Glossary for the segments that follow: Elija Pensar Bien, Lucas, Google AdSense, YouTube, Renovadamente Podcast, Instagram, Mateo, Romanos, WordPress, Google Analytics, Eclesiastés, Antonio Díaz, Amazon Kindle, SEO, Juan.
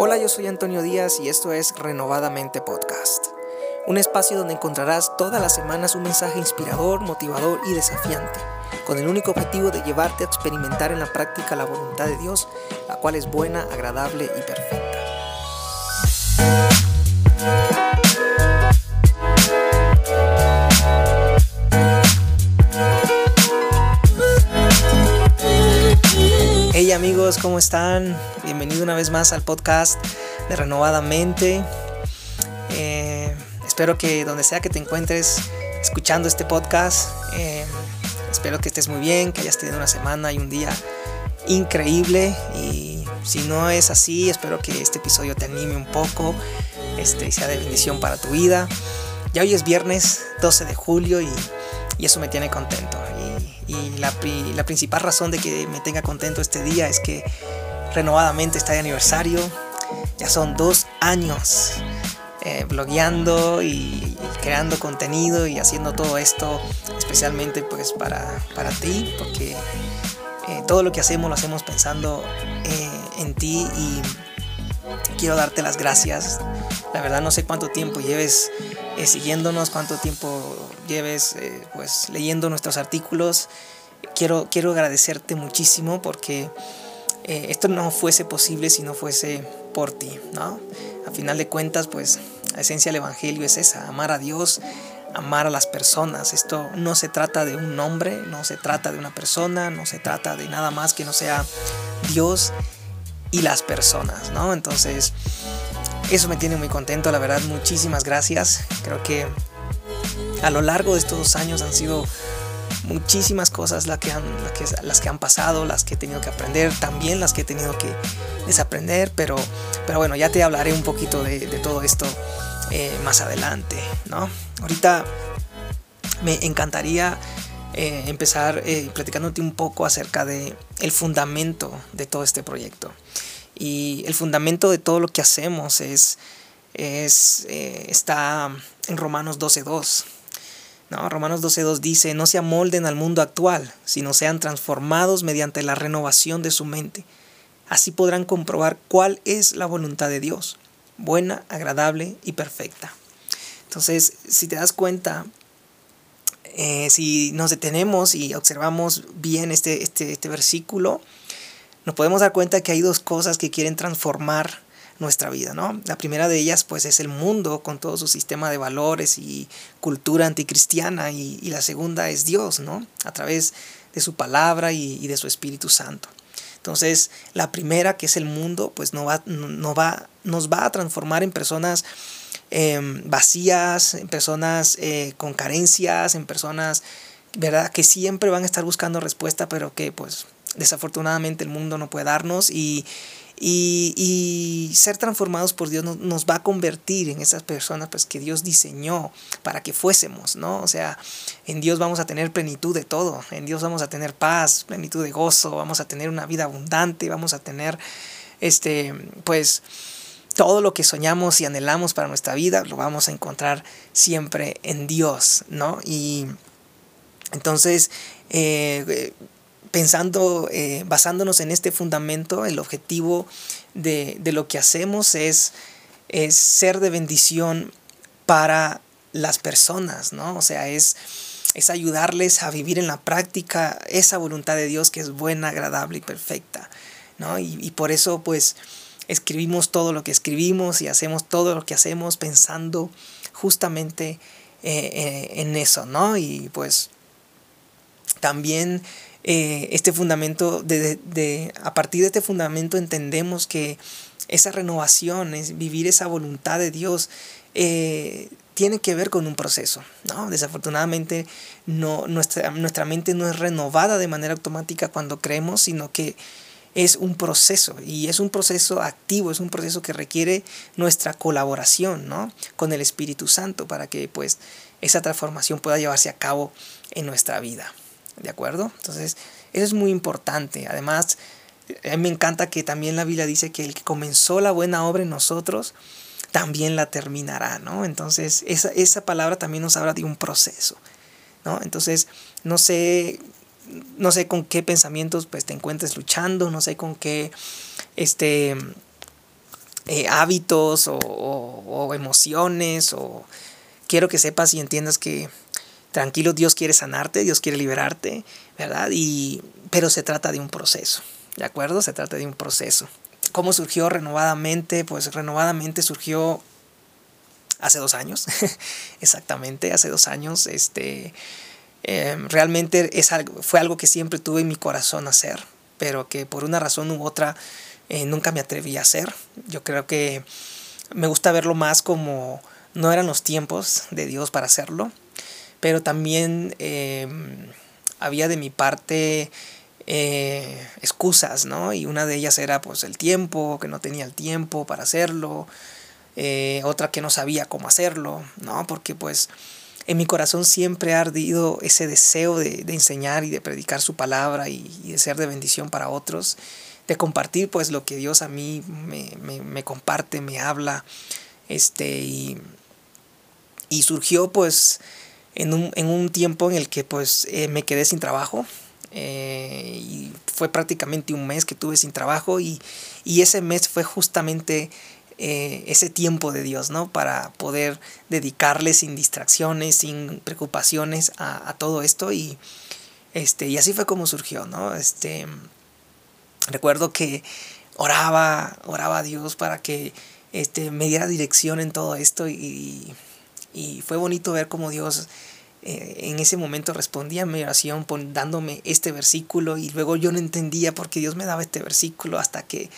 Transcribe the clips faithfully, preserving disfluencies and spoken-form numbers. Hola, yo soy Antonio Díaz y esto es Renovadamente Podcast, un espacio donde encontrarás todas las semanas un mensaje inspirador, motivador y desafiante, con el único objetivo de llevarte a experimentar en la práctica la voluntad de Dios, la cual es buena, agradable y perfecta. Hey amigos, ¿cómo están? Bienvenido una vez más al podcast de Renovadamente. Eh, espero que donde sea que te encuentres escuchando este podcast, eh, espero que estés muy bien, que hayas tenido una semana y un día increíble. Y si no es así, espero que este episodio te anime un poco este, y sea de bendición para tu vida. Ya hoy es viernes doce de julio y, y eso me tiene contento. Y la, pri- la principal razón de que me tenga contento este día es que Renovadamente está de aniversario. Ya son dos años eh, blogueando y creando contenido y haciendo todo esto especialmente pues para, para ti, porque eh, todo lo que hacemos lo hacemos pensando eh, en ti, y quiero darte las gracias. La verdad no sé cuánto tiempo lleves eh, siguiéndonos, cuánto tiempo lleves eh, pues leyendo nuestros artículos. Quiero, quiero agradecerte muchísimo, porque eh, esto no fuese posible si no fuese por ti, ¿no? A final de cuentas, pues la esencia del evangelio es esa: amar a Dios, amar a las personas. Esto no se trata de un nombre, no se trata de una persona, no se trata de nada más que no sea Dios y las personas, ¿no? Entonces eso me tiene muy contento, la verdad. Muchísimas gracias. Creo que a lo largo de estos dos años han sido muchísimas cosas las que han, las que, las que han pasado, las que he tenido que aprender, también las que he tenido que desaprender, pero, pero bueno, ya te hablaré un poquito de, de todo esto eh, más adelante, ¿no? Ahorita me encantaría eh, empezar eh, platicándote un poco acerca de el fundamento de todo este proyecto. Y el fundamento de todo lo que hacemos es, es eh, está en Romanos doce dos. No, Romanos doce dos dice: no se amolden al mundo actual, sino sean transformados mediante la renovación de su mente. Así podrán comprobar cuál es la voluntad de Dios, buena, agradable y perfecta. Entonces, si te das cuenta, eh, si nos detenemos y observamos bien este, este, este versículo, nos podemos dar cuenta que hay dos cosas que quieren transformar nuestra vida, ¿no? La primera de ellas pues es el mundo con todo su sistema de valores y cultura anticristiana, y, y la segunda es Dios, ¿no? A través de su palabra y, y de su Espíritu Santo. Entonces la primera, que es el mundo, pues no va, no va, nos va a transformar en personas eh, vacías, en personas eh, con carencias, en personas, ¿verdad?, que siempre van a estar buscando respuesta, pero que pues desafortunadamente el mundo no puede darnos. Y Y, y ser transformados por Dios nos, nos va a convertir en esas personas pues, que Dios diseñó para que fuésemos, ¿no? O sea, en Dios vamos a tener plenitud de todo. En Dios vamos a tener paz, plenitud de gozo, vamos a tener una vida abundante, vamos a tener este, pues, todo lo que soñamos y anhelamos para nuestra vida, lo vamos a encontrar siempre en Dios, ¿no? Y entonces Eh, eh, Pensando, eh, basándonos en este fundamento, el objetivo de, de lo que hacemos es, es ser de bendición para las personas, ¿no? O sea, es, es ayudarles a vivir en la práctica esa voluntad de Dios que es buena, agradable y perfecta, ¿no? Y, y por eso, pues, escribimos todo lo que escribimos y hacemos todo lo que hacemos pensando justamente eh, en eso, ¿no? Y, pues, también Eh, este fundamento de, de, de a partir de este fundamento entendemos que esa renovación, es vivir esa voluntad de Dios, eh, tiene que ver con un proceso, ¿no? Desafortunadamente no, nuestra, nuestra mente no es renovada de manera automática cuando creemos, sino que es un proceso, y es un proceso activo, es un proceso que requiere nuestra colaboración, ¿no?, con el Espíritu Santo, para que pues esa transformación pueda llevarse a cabo en nuestra vida. ¿De acuerdo? Entonces, eso es muy importante. Además, a mí me encanta que también la Biblia dice que el que comenzó la buena obra en nosotros, también la terminará, ¿no? Entonces, esa, esa palabra también nos habla de un proceso, ¿no? Entonces, no sé, no sé con qué pensamientos pues, te encuentres luchando, no sé con qué este, eh, hábitos o, o, o emociones, o quiero que sepas y entiendas que tranquilo, Dios quiere sanarte, Dios quiere liberarte, ¿verdad? Y, pero se trata de un proceso, ¿de acuerdo? Se trata de un proceso. ¿Cómo surgió Renovadamente? Pues Renovadamente surgió hace dos años, exactamente, hace dos años. Este, eh, realmente es algo, fue algo que siempre tuve en mi corazón hacer, pero que por una razón u otra eh, nunca me atreví a hacer. Yo creo que me gusta verlo más como no eran los tiempos de Dios para hacerlo, pero también eh, había de mi parte eh, excusas, ¿no? Y una de ellas era pues el tiempo, que no tenía el tiempo para hacerlo, eh, otra que no sabía cómo hacerlo, ¿no? Porque pues en mi corazón siempre ha ardido ese deseo de, de enseñar y de predicar su palabra y, y de ser de bendición para otros, de compartir pues lo que Dios a mí me, me, me comparte, me habla, este, y, y surgió pues En un, en un tiempo en el que pues eh, me quedé sin trabajo, eh, y fue prácticamente un mes que tuve sin trabajo, y, y ese mes fue justamente eh, ese tiempo de Dios, ¿no? Para poder dedicarle sin distracciones, sin preocupaciones a, a todo esto, y, este, y así fue como surgió, ¿no? Este, recuerdo que oraba, oraba a Dios para que este, me diera dirección en todo esto, y, y fue bonito ver cómo Dios eh, en ese momento respondía a mi oración pon, dándome este versículo, y luego yo no entendía por qué Dios me daba este versículo hasta que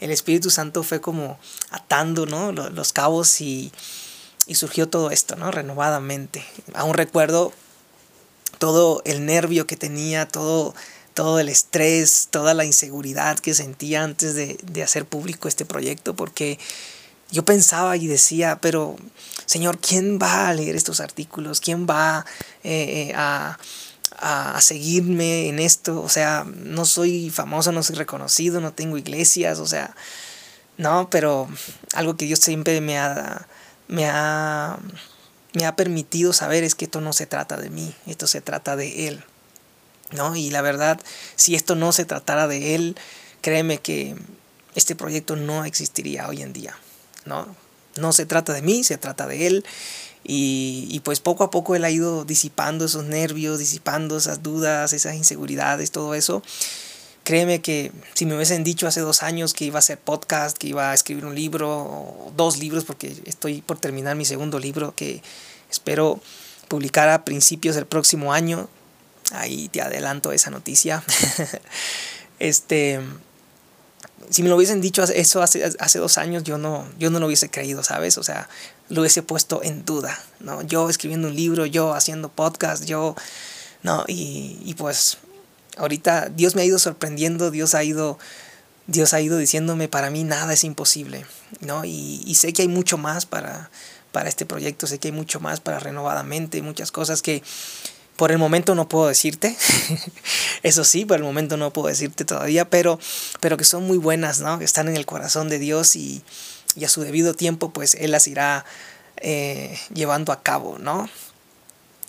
el Espíritu Santo fue como atando, ¿no? los, los cabos y, y surgió todo esto, ¿no? Renovadamente. Aún recuerdo todo el nervio que tenía, todo, todo el estrés, toda la inseguridad que sentía antes de, de hacer público este proyecto, porque yo pensaba y decía, pero Señor, ¿quién va a leer estos artículos? ¿Quién va eh, a, a seguirme en esto? O sea, no soy famoso, no soy reconocido, no tengo iglesias, o sea, no, pero algo que Dios siempre me ha, me ha, me ha permitido saber es que esto no se trata de mí, esto se trata de Él, ¿no? Y la verdad, si esto no se tratara de Él, créeme que este proyecto no existiría hoy en día. No, no se trata de mí, se trata de Él, y, y pues poco a poco Él ha ido disipando esos nervios, disipando esas dudas, esas inseguridades, todo eso. Créeme que si me hubiesen dicho hace dos años que iba a hacer podcast, que iba a escribir un libro, o dos libros, porque estoy por terminar mi segundo libro que espero publicar a principios del próximo año, ahí te adelanto esa noticia, este... Si me lo hubiesen dicho eso hace, hace dos años, yo no, yo no lo hubiese creído, ¿sabes? O sea, lo hubiese puesto en duda, ¿no? Yo escribiendo un libro, yo haciendo podcast, yo, ¿no? Y, y pues ahorita Dios me ha ido sorprendiendo, Dios ha ido, Dios ha ido diciéndome, para mí nada es imposible, ¿no? Y, y sé que hay mucho más para, para este proyecto, sé que hay mucho más para Renovadamente, muchas cosas que por el momento no puedo decirte, eso sí, por el momento no puedo decirte todavía, pero, pero que son muy buenas, ¿no? Que están en el corazón de Dios, y, y a su debido tiempo, pues Él las irá eh, llevando a cabo, ¿no?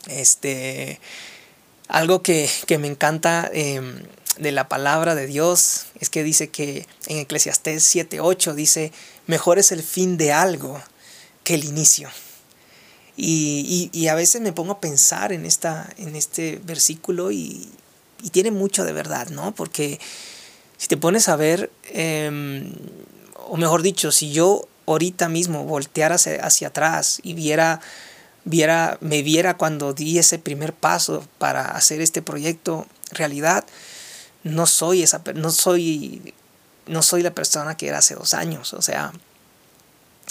Este, algo que, que me encanta eh, de la palabra de Dios es que dice que en Eclesiastés siete ocho dice, mejor es el fin de algo que el inicio. Y, y, y a veces me pongo a pensar en, esta, en este versículo y, y tiene mucho de verdad, ¿no? Porque si te pones a ver, eh, o mejor dicho, si yo ahorita mismo volteara hacia, hacia atrás y viera, viera, me viera cuando di ese primer paso para hacer este proyecto realidad, no soy, esa, no soy, no soy la persona que era hace dos años. O sea,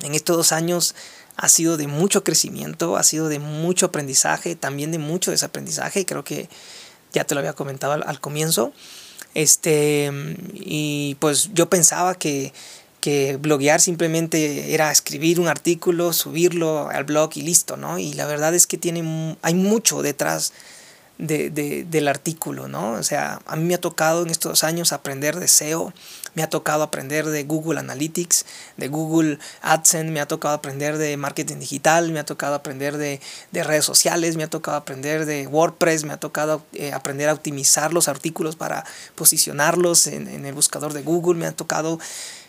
en estos dos años ha sido de mucho crecimiento, ha sido de mucho aprendizaje, también de mucho desaprendizaje. Creo que ya te lo había comentado al, al comienzo. Este, y pues yo pensaba que, que bloguear simplemente era escribir un artículo, subirlo al blog y listo, ¿no? Y la verdad es que tiene, hay mucho detrás de, de, del artículo, ¿no? O sea, a mí me ha tocado en estos años aprender de S E O, me ha tocado aprender de Google Analytics, de Google AdSense, me ha tocado aprender de marketing digital, me ha tocado aprender de, de redes sociales, me ha tocado aprender de WordPress, me ha tocado eh, aprender a optimizar los artículos para posicionarlos en, en el buscador de Google, me ha tocado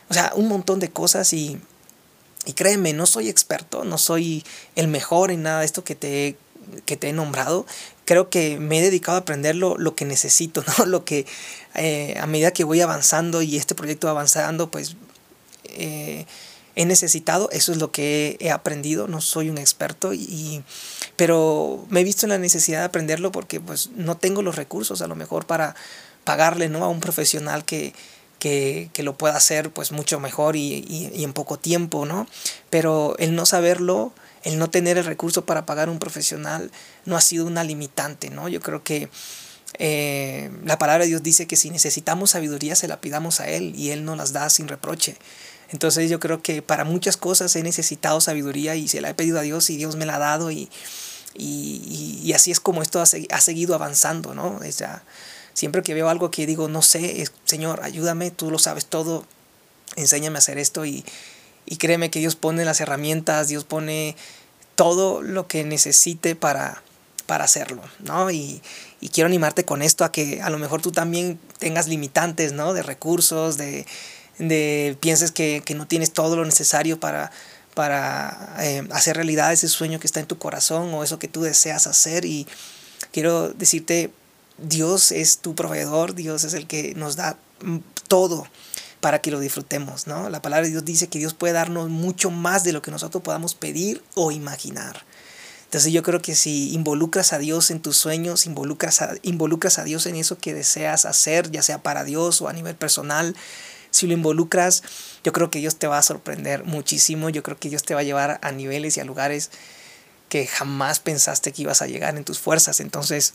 O sea, un montón de cosas y, y créeme, no soy experto, no soy el mejor en nada de esto que te, que te he nombrado. Creo que me he dedicado a aprender lo, lo que necesito, ¿no? Lo que eh, a medida que voy avanzando y este proyecto va avanzando, pues eh, he necesitado, eso es lo que he aprendido, no soy un experto, y, y, pero me he visto en la necesidad de aprenderlo porque pues no tengo los recursos a lo mejor para pagarle, ¿no?, a un profesional que, que, que lo pueda hacer pues mucho mejor y, y, y en poco tiempo, ¿no? Pero el no saberlo, el no tener el recurso para pagar un profesional no ha sido una limitante, ¿no? Yo creo que eh, la palabra de Dios dice que si necesitamos sabiduría se la pidamos a Él y Él nos las da sin reproche. Entonces yo creo que para muchas cosas he necesitado sabiduría y se la he pedido a Dios y Dios me la ha dado y, y, y así es como esto ha seguido avanzando, ¿no? O sea, siempre que veo algo que digo, no sé, es, Señor, ayúdame, tú lo sabes todo, enséñame a hacer esto y... Y créeme que Dios pone las herramientas, Dios pone todo lo que necesite para, para hacerlo, ¿no? Y, y quiero animarte con esto a que a lo mejor tú también tengas limitantes, ¿no? De recursos, de, de pienses que, que no tienes todo lo necesario para, para eh, hacer realidad ese sueño que está en tu corazón o eso que tú deseas hacer. Y quiero decirte, Dios es tu proveedor, Dios es el que nos da todo para que lo disfrutemos, ¿no? La palabra de Dios dice que Dios puede darnos mucho más de lo que nosotros podamos pedir o imaginar. Entonces yo creo que si involucras a Dios en tus sueños, involucras a, involucras a Dios en eso que deseas hacer, ya sea para Dios o a nivel personal, si lo involucras, yo creo que Dios te va a sorprender muchísimo. Yo creo que Dios te va a llevar a niveles y a lugares que jamás pensaste que ibas a llegar en tus fuerzas. Entonces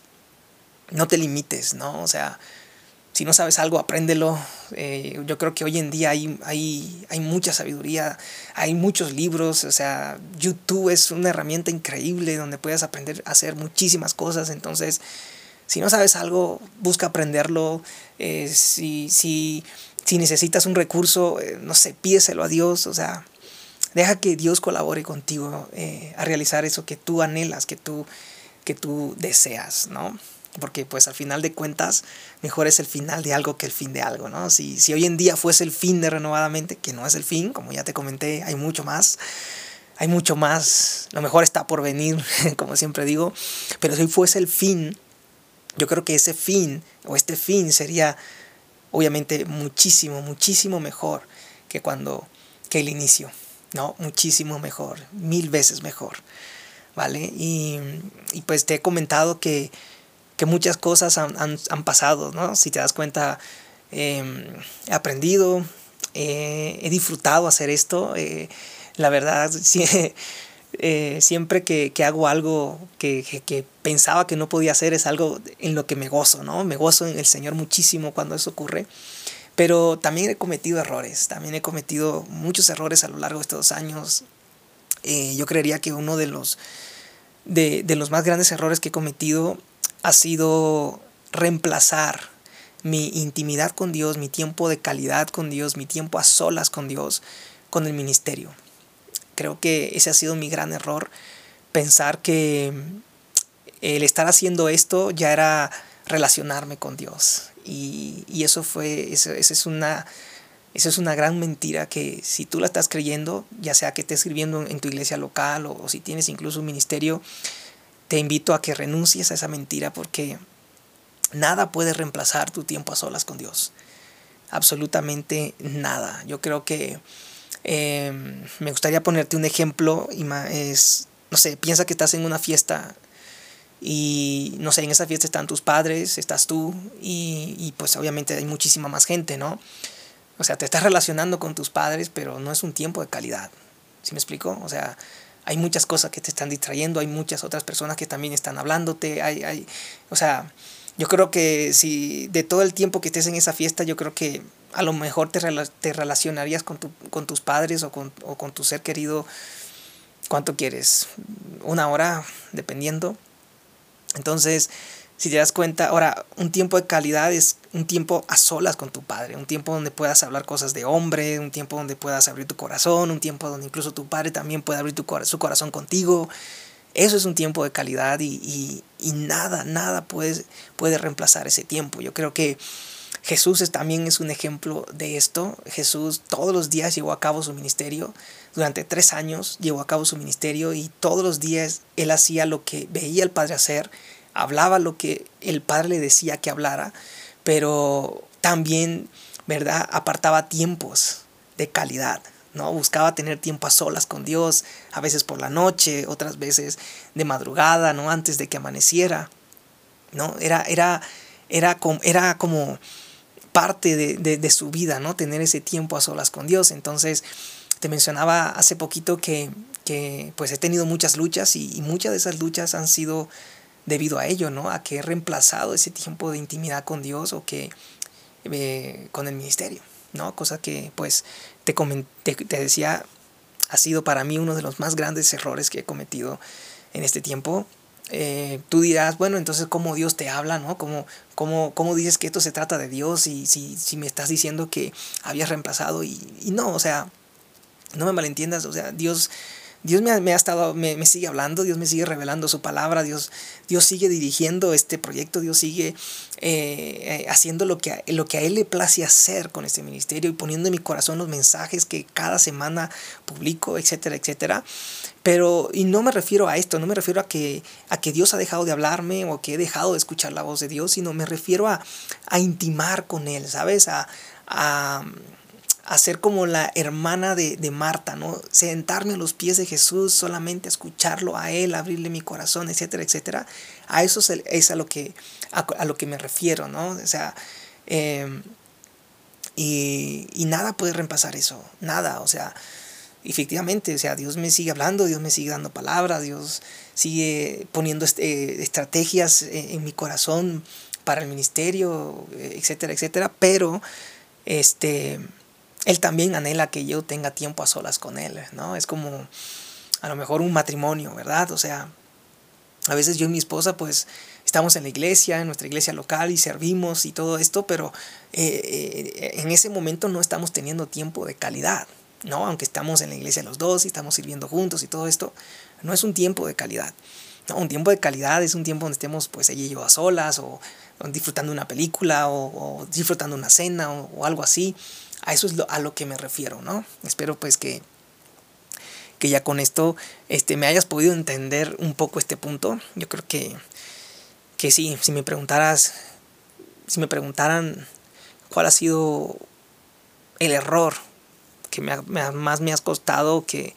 no te limites, ¿no? O sea, si no sabes algo, apréndelo. Eh, yo creo que hoy en día hay, hay, hay mucha sabiduría, hay muchos libros. O sea, YouTube es una herramienta increíble donde puedes aprender a hacer muchísimas cosas. Entonces, si no sabes algo, busca aprenderlo. Eh, si, si, si necesitas un recurso, eh, no sé, pídeselo a Dios. O sea, deja que Dios colabore contigo eh, a realizar eso que tú anhelas, que tú, que tú deseas, ¿no? Porque pues al final de cuentas mejor es el final de algo que el fin de algo, ¿no? Si, si hoy en día fuese el fin de Renovadamente, que no es el fin, como ya te comenté, hay mucho más, hay mucho más, lo mejor está por venir, como siempre digo, pero si hoy fuese el fin, yo creo que ese fin o este fin sería obviamente muchísimo, muchísimo mejor que cuando, que el inicio, ¿no? Muchísimo mejor, mil veces mejor, ¿vale? Y, y pues te he comentado que que muchas cosas han, han, han pasado, ¿no? Si te das cuenta, eh, he aprendido, eh, he disfrutado hacer esto. Eh, la verdad, sí, eh, siempre que, que hago algo que, que, que pensaba que no podía hacer, es algo en lo que me gozo, ¿no? Me gozo en el Señor muchísimo cuando eso ocurre. Pero también he cometido errores, también he cometido muchos errores a lo largo de estos dos años. Eh, yo creería que uno de los, de, de los más grandes errores que he cometido ha sido reemplazar mi intimidad con Dios, mi tiempo de calidad con Dios, mi tiempo a solas con Dios, con el ministerio. Creo que ese ha sido mi gran error, pensar que el estar haciendo esto ya era relacionarme con Dios. Y, y eso fue, eso, eso es una, eso es una gran mentira que si tú la estás creyendo, ya sea que estés sirviendo en tu iglesia local o, o si tienes incluso un ministerio, te invito a que renuncies a esa mentira porque nada puede reemplazar tu tiempo a solas con Dios. Absolutamente nada. Yo creo que eh, me gustaría ponerte un ejemplo. Es, no sé, piensa que estás en una fiesta y no sé, en esa fiesta están tus padres, estás tú y, y pues obviamente hay muchísima más gente, ¿no? O sea, te estás relacionando con tus padres, pero no es un tiempo de calidad. ¿Sí me explico? O sea, hay muchas cosas que te están distrayendo, hay muchas otras personas que también están hablándote, hay, hay, o sea, yo creo que si de todo el tiempo que estés en esa fiesta, yo creo que a lo mejor te, te relacionarías con, tu, con tus padres o con, o con tu ser querido, ¿cuánto quieres? Una hora, dependiendo. Entonces, si te das cuenta, ahora, un tiempo de calidad es un tiempo a solas con tu padre, un tiempo donde puedas hablar cosas de hombre, un tiempo donde puedas abrir tu corazón, un tiempo donde incluso tu padre también puede abrir tu, su corazón contigo. Eso es un tiempo de calidad y, y, y nada, nada puede, puede reemplazar ese tiempo. Yo creo que Jesús es, también es un ejemplo de esto. Jesús todos los días llevó a cabo su ministerio. Durante tres años llevó a cabo su ministerio y todos los días él hacía lo que veía al Padre hacer, hablaba lo que el Padre le decía que hablara, pero también, ¿verdad?, apartaba tiempos de calidad, ¿no? Buscaba tener tiempo a solas con Dios, a veces por la noche, otras veces de madrugada, ¿no?, antes de que amaneciera, ¿no? Era, era, era, como, era como parte de, de, de su vida, ¿no?, tener ese tiempo a solas con Dios. Entonces, te mencionaba hace poquito que, que pues he tenido muchas luchas y, y muchas de esas luchas han sido debido a ello, ¿no?, a que he reemplazado ese tiempo de intimidad con Dios o que eh, con el ministerio, ¿no? Cosa que, pues, te, comenté, te decía, ha sido para mí uno de los más grandes errores que he cometido en este tiempo. Eh, tú dirás, bueno, entonces, ¿cómo Dios te habla, no? ¿Cómo, cómo, cómo dices que esto se trata de Dios y si, si me estás diciendo que habías reemplazado? Y, y no, o sea, no me malentiendas, o sea, Dios... Dios me ha, me ha estado, me, me sigue hablando, Dios me sigue revelando su palabra, Dios, Dios sigue dirigiendo este proyecto, Dios sigue eh, eh, haciendo lo que, a, lo que a Él le place hacer con este ministerio y poniendo en mi corazón los mensajes que cada semana publico, etcétera, etcétera. Pero, y no me refiero a esto, no me refiero a que, a que Dios ha dejado de hablarme o que he dejado de escuchar la voz de Dios, sino me refiero a, a intimar con Él, ¿sabes? A... a hacer como la hermana de, de Marta, ¿no? Sentarme a los pies de Jesús, solamente escucharlo a Él, abrirle mi corazón, etcétera, etcétera. A eso es, es a, lo que, a, a lo que me refiero, ¿no? O sea, eh, y, y nada puede reemplazar eso, nada, o sea, efectivamente, o sea, Dios me sigue hablando, Dios me sigue dando palabras, Dios sigue poniendo este, estrategias en, en mi corazón para el ministerio, etcétera, etcétera, pero, este... Él también anhela que yo tenga tiempo a solas con Él, ¿no? Es como a lo mejor un matrimonio, ¿verdad? O sea, a veces yo y mi esposa pues estamos en la iglesia, en nuestra iglesia local y servimos y todo esto, pero eh, en ese momento no estamos teniendo tiempo de calidad, ¿no? Aunque estamos en la iglesia los dos y estamos sirviendo juntos y todo esto, no es un tiempo de calidad. No, un tiempo de calidad es un tiempo donde estemos pues ella y yo a solas o, o disfrutando una película o, o disfrutando una cena o, o algo así. A eso es lo, a lo que me refiero, ¿no? Espero pues que, que ya con esto este, me hayas podido entender un poco este punto. Yo creo que, que sí, si me preguntaras, si me preguntaran cuál ha sido el error que me ha, me, más me ha costado que,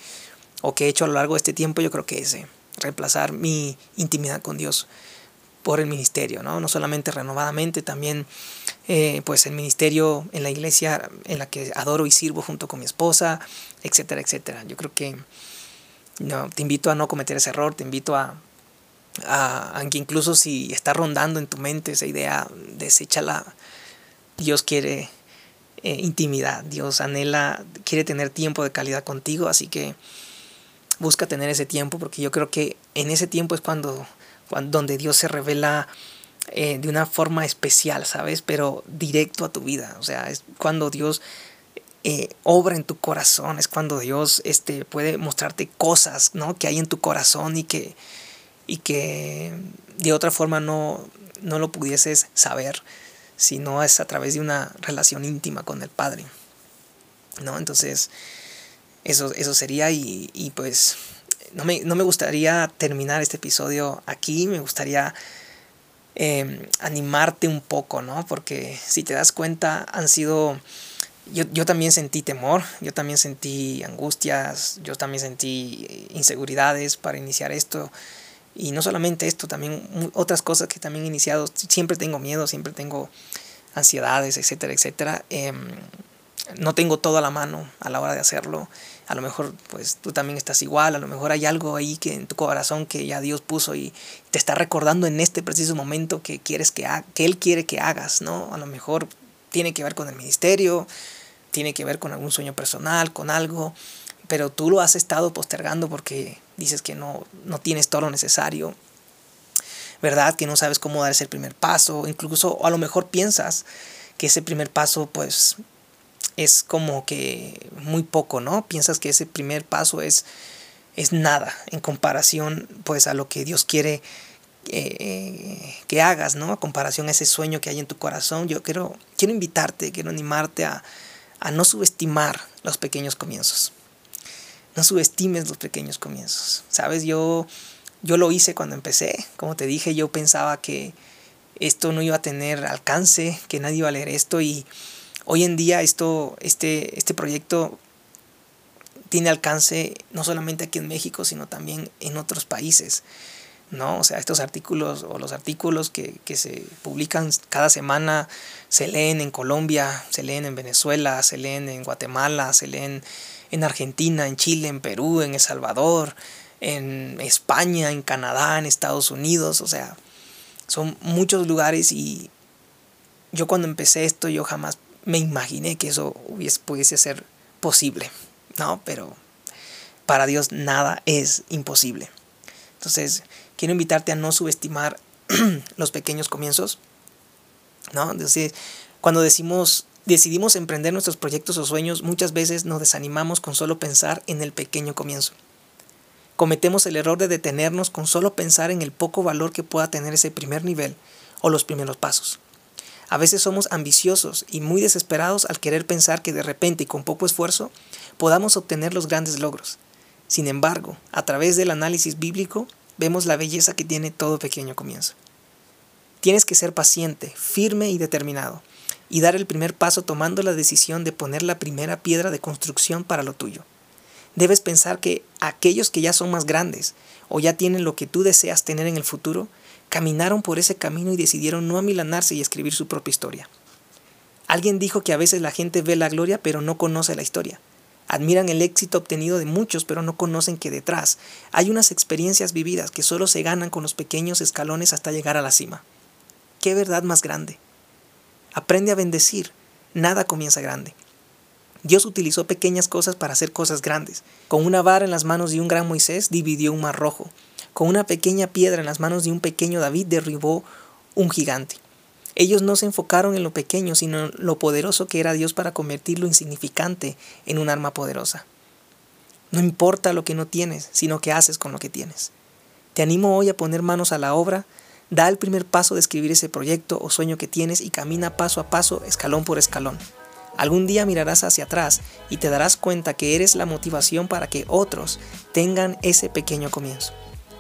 o que he hecho a lo largo de este tiempo, yo creo que ese, reemplazar mi intimidad con Dios por el ministerio, ¿no? No solamente renovadamente, también eh, pues el ministerio en la iglesia en la que adoro y sirvo junto con mi esposa, etcétera, etcétera. Yo creo que no, te invito a no cometer ese error, te invito a, a, a que incluso si está rondando en tu mente esa idea, deséchala. Dios quiere eh, intimidad, Dios anhela, quiere tener tiempo de calidad contigo, así que busca tener ese tiempo porque yo creo que en ese tiempo es cuando... donde Dios se revela eh, de una forma especial, ¿sabes? Pero directo a tu vida, o sea, es cuando Dios eh, obra en tu corazón, es cuando Dios este, puede mostrarte cosas, ¿no?, que hay en tu corazón y que, y que de otra forma no, no lo pudieses saber, si no es a través de una relación íntima con el Padre, ¿no? Entonces, eso, eso sería y, y pues... No me, no me gustaría terminar este episodio aquí, me gustaría eh, animarte un poco, ¿no? Porque si te das cuenta han sido... Yo, yo también sentí temor, yo también sentí angustias, yo también sentí inseguridades para iniciar esto. Y no solamente esto, también otras cosas que también he iniciado. Siempre tengo miedo, siempre tengo ansiedades, etcétera, etcétera. Eh, no tengo todo a la mano a la hora de hacerlo. A lo mejor pues tú también estás igual, a lo mejor hay algo ahí que en tu corazón que ya Dios puso y te está recordando en este preciso momento que, quieres que, ha- que Él quiere que hagas, ¿no? A lo mejor tiene que ver con el ministerio, tiene que ver con algún sueño personal, con algo, pero tú lo has estado postergando porque dices que no, no tienes todo lo necesario, ¿verdad? Que no sabes cómo dar ese primer paso, incluso a lo mejor piensas que ese primer paso pues... es como que muy poco, ¿no? Piensas que ese primer paso es, es nada en comparación pues a lo que Dios quiere que, que hagas, ¿no? A comparación a ese sueño que hay en tu corazón, yo quiero, quiero invitarte, quiero animarte a, a no subestimar los pequeños comienzos. No subestimes los pequeños comienzos. ¿Sabes? Yo, yo lo hice cuando empecé. Como te dije, yo pensaba que esto no iba a tener alcance, que nadie iba a leer esto, y hoy en día esto, este, este proyecto tiene alcance no solamente aquí en México, sino también en otros países, ¿no? O sea, estos artículos o los artículos que, que se publican cada semana se leen en Colombia, se leen en Venezuela, se leen en Guatemala, se leen en Argentina, en Chile, en Perú, en El Salvador, en España, en Canadá, en Estados Unidos. O sea, son muchos lugares, y yo cuando empecé esto yo jamás me imaginé que eso hubiese, pudiese ser posible. No, pero para Dios nada es imposible. Entonces, quiero invitarte a no subestimar los pequeños comienzos, ¿no? Entonces, cuando decimos, decidimos emprender nuestros proyectos o sueños, muchas veces nos desanimamos con solo pensar en el pequeño comienzo. Cometemos el error de detenernos con solo pensar en el poco valor que pueda tener ese primer nivel o los primeros pasos. A veces somos ambiciosos y muy desesperados al querer pensar que de repente y con poco esfuerzo podamos obtener los grandes logros. Sin embargo, a través del análisis bíblico vemos la belleza que tiene todo pequeño comienzo. Tienes que ser paciente, firme y determinado, y dar el primer paso tomando la decisión de poner la primera piedra de construcción para lo tuyo. Debes pensar que aquellos que ya son más grandes o ya tienen lo que tú deseas tener en el futuro, caminaron por ese camino y decidieron no amilanarse y escribir su propia historia. Alguien dijo que a veces la gente ve la gloria pero no conoce la historia. Admiran el éxito obtenido de muchos pero no conocen que detrás hay unas experiencias vividas que solo se ganan con los pequeños escalones hasta llegar a la cima. ¡Qué verdad más grande! Aprende a bendecir. Nada comienza grande. Dios utilizó pequeñas cosas para hacer cosas grandes. Con una vara en las manos de un gran Moisés dividió un mar rojo. Con una pequeña piedra en las manos de un pequeño David derribó un gigante. Ellos no se enfocaron en lo pequeño, sino en lo poderoso que era Dios para convertir lo insignificante en un arma poderosa. No importa lo que no tienes, sino qué haces con lo que tienes. Te animo hoy a poner manos a la obra. Da el primer paso de escribir ese proyecto o sueño que tienes y camina paso a paso, escalón por escalón. Algún día mirarás hacia atrás y te darás cuenta que eres la motivación para que otros tengan ese pequeño comienzo.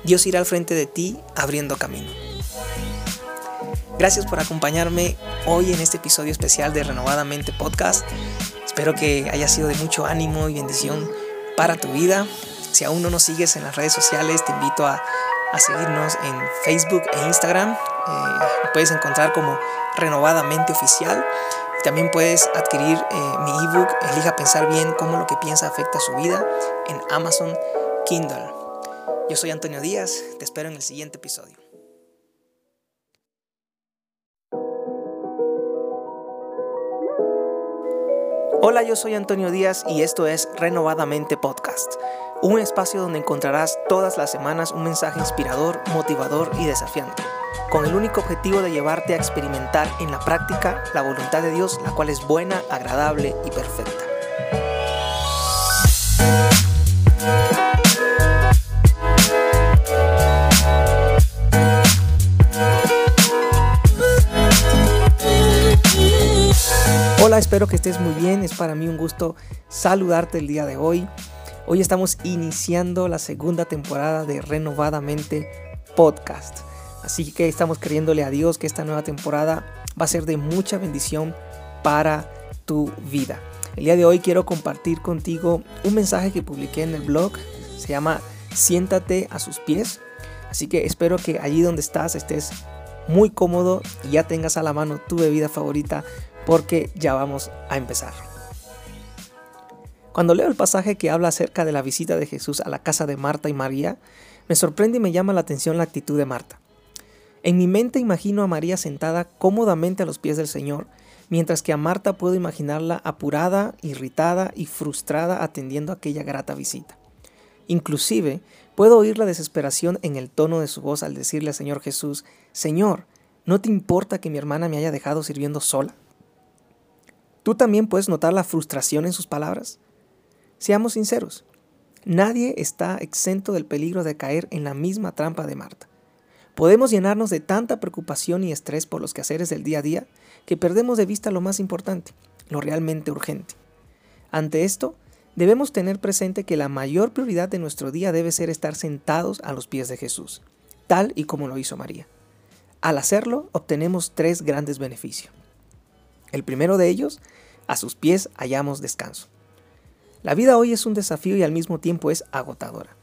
Dios irá al frente de ti abriendo camino. Gracias por acompañarme hoy en este episodio especial de Renovadamente Podcast. Espero que haya sido de mucho ánimo y bendición para tu vida. Si aún no nos sigues en las redes sociales, te invito a, a seguirnos en Facebook e Instagram. Eh, puedes encontrar como Renovadamente Oficial. También puedes adquirir eh, mi ebook Elija Pensar Bien, cómo lo que piensa afecta su vida, en Amazon Kindle. Yo soy Antonio Díaz, te espero en el siguiente episodio. Hola, yo soy Antonio Díaz y esto es Renovadamente Podcast, un espacio donde encontrarás todas las semanas un mensaje inspirador, motivador y desafiante, con el único objetivo de llevarte a experimentar en la práctica la voluntad de Dios, la cual es buena, agradable y perfecta. Hola, espero que estés muy bien. Es para mí un gusto saludarte el día de hoy. Hoy estamos iniciando la segunda temporada de Renovadamente Podcast. Así que estamos creyéndole a Dios que esta nueva temporada va a ser de mucha bendición para tu vida. El día de hoy quiero compartir contigo un mensaje que publiqué en el blog. Se llama Siéntate a sus pies. Así que espero que allí donde estás estés muy cómodo y ya tengas a la mano tu bebida favorita, porque ya vamos a empezar. Cuando leo el pasaje que habla acerca de la visita de Jesús a la casa de Marta y María, me sorprende y me llama la atención la actitud de Marta. En mi mente imagino a María sentada cómodamente a los pies del Señor, mientras que a Marta puedo imaginarla apurada, irritada y frustrada atendiendo aquella grata visita. Inclusive, puedo oír la desesperación en el tono de su voz al decirle al Señor Jesús, «Señor, ¿no te importa que mi hermana me haya dejado sirviendo sola?». ¿Tú también puedes notar la frustración en sus palabras? Seamos sinceros, nadie está exento del peligro de caer en la misma trampa de Marta. Podemos llenarnos de tanta preocupación y estrés por los quehaceres del día a día que perdemos de vista lo más importante, lo realmente urgente. Ante esto, debemos tener presente que la mayor prioridad de nuestro día debe ser estar sentados a los pies de Jesús, tal y como lo hizo María. Al hacerlo, obtenemos tres grandes beneficios. El primero de ellos, a sus pies hallamos descanso. La vida hoy es un desafío y al mismo tiempo es agotadora.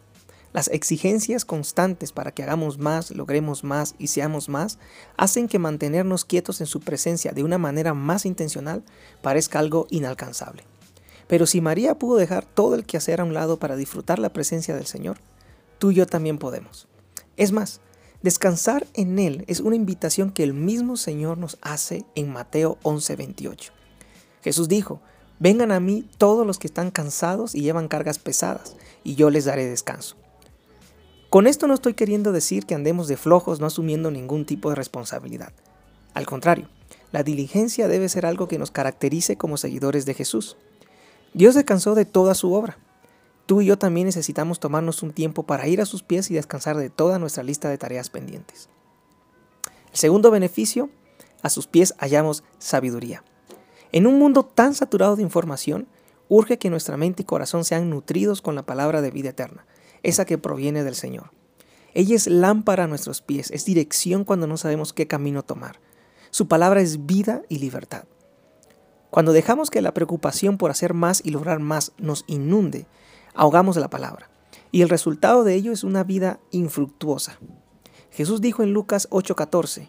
Las exigencias constantes para que hagamos más, logremos más y seamos más, hacen que mantenernos quietos en su presencia de una manera más intencional parezca algo inalcanzable. Pero si María pudo dejar todo el quehacer a un lado para disfrutar la presencia del Señor, tú y yo también podemos. Es más, descansar en Él es una invitación que el mismo Señor nos hace en Mateo once veintiocho. Jesús dijo, «Vengan a mí todos los que están cansados y llevan cargas pesadas, y yo les daré descanso». Con esto no estoy queriendo decir que andemos de flojos no asumiendo ningún tipo de responsabilidad. Al contrario, la diligencia debe ser algo que nos caracterice como seguidores de Jesús. Dios descansó de toda su obra. Tú y yo también necesitamos tomarnos un tiempo para ir a sus pies y descansar de toda nuestra lista de tareas pendientes. El segundo beneficio, a sus pies hallamos sabiduría. En un mundo tan saturado de información, urge que nuestra mente y corazón sean nutridos con la palabra de vida eterna, esa que proviene del Señor. Ella es lámpara a nuestros pies, es dirección cuando no sabemos qué camino tomar. Su palabra es vida y libertad. Cuando dejamos que la preocupación por hacer más y lograr más nos inunde, ahogamos la palabra, y el resultado de ello es una vida infructuosa. Jesús dijo en Lucas ocho catorce,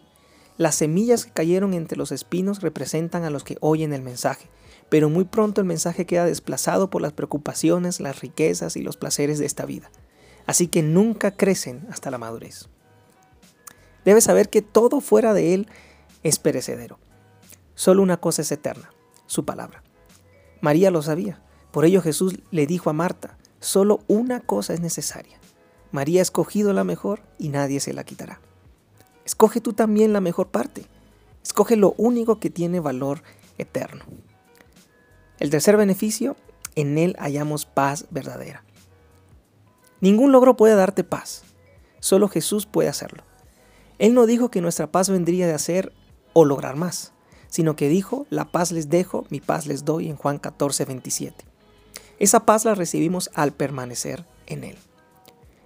«Las semillas que cayeron entre los espinos representan a los que oyen el mensaje, pero muy pronto el mensaje queda desplazado por las preocupaciones, las riquezas y los placeres de esta vida. Así que nunca crecen hasta la madurez». Debes saber que todo fuera de Él es perecedero. Solo una cosa es eterna, su palabra. María lo sabía. Por ello Jesús le dijo a Marta, solo una cosa es necesaria. María ha escogido la mejor y nadie se la quitará. Escoge tú también la mejor parte. Escoge lo único que tiene valor eterno. El tercer beneficio, en Él hallamos paz verdadera. Ningún logro puede darte paz. Solo Jesús puede hacerlo. Él no dijo que nuestra paz vendría de hacer o lograr más, sino que dijo, la paz les dejo, mi paz les doy en Juan catorce veintisiete. Esa paz la recibimos al permanecer en Él.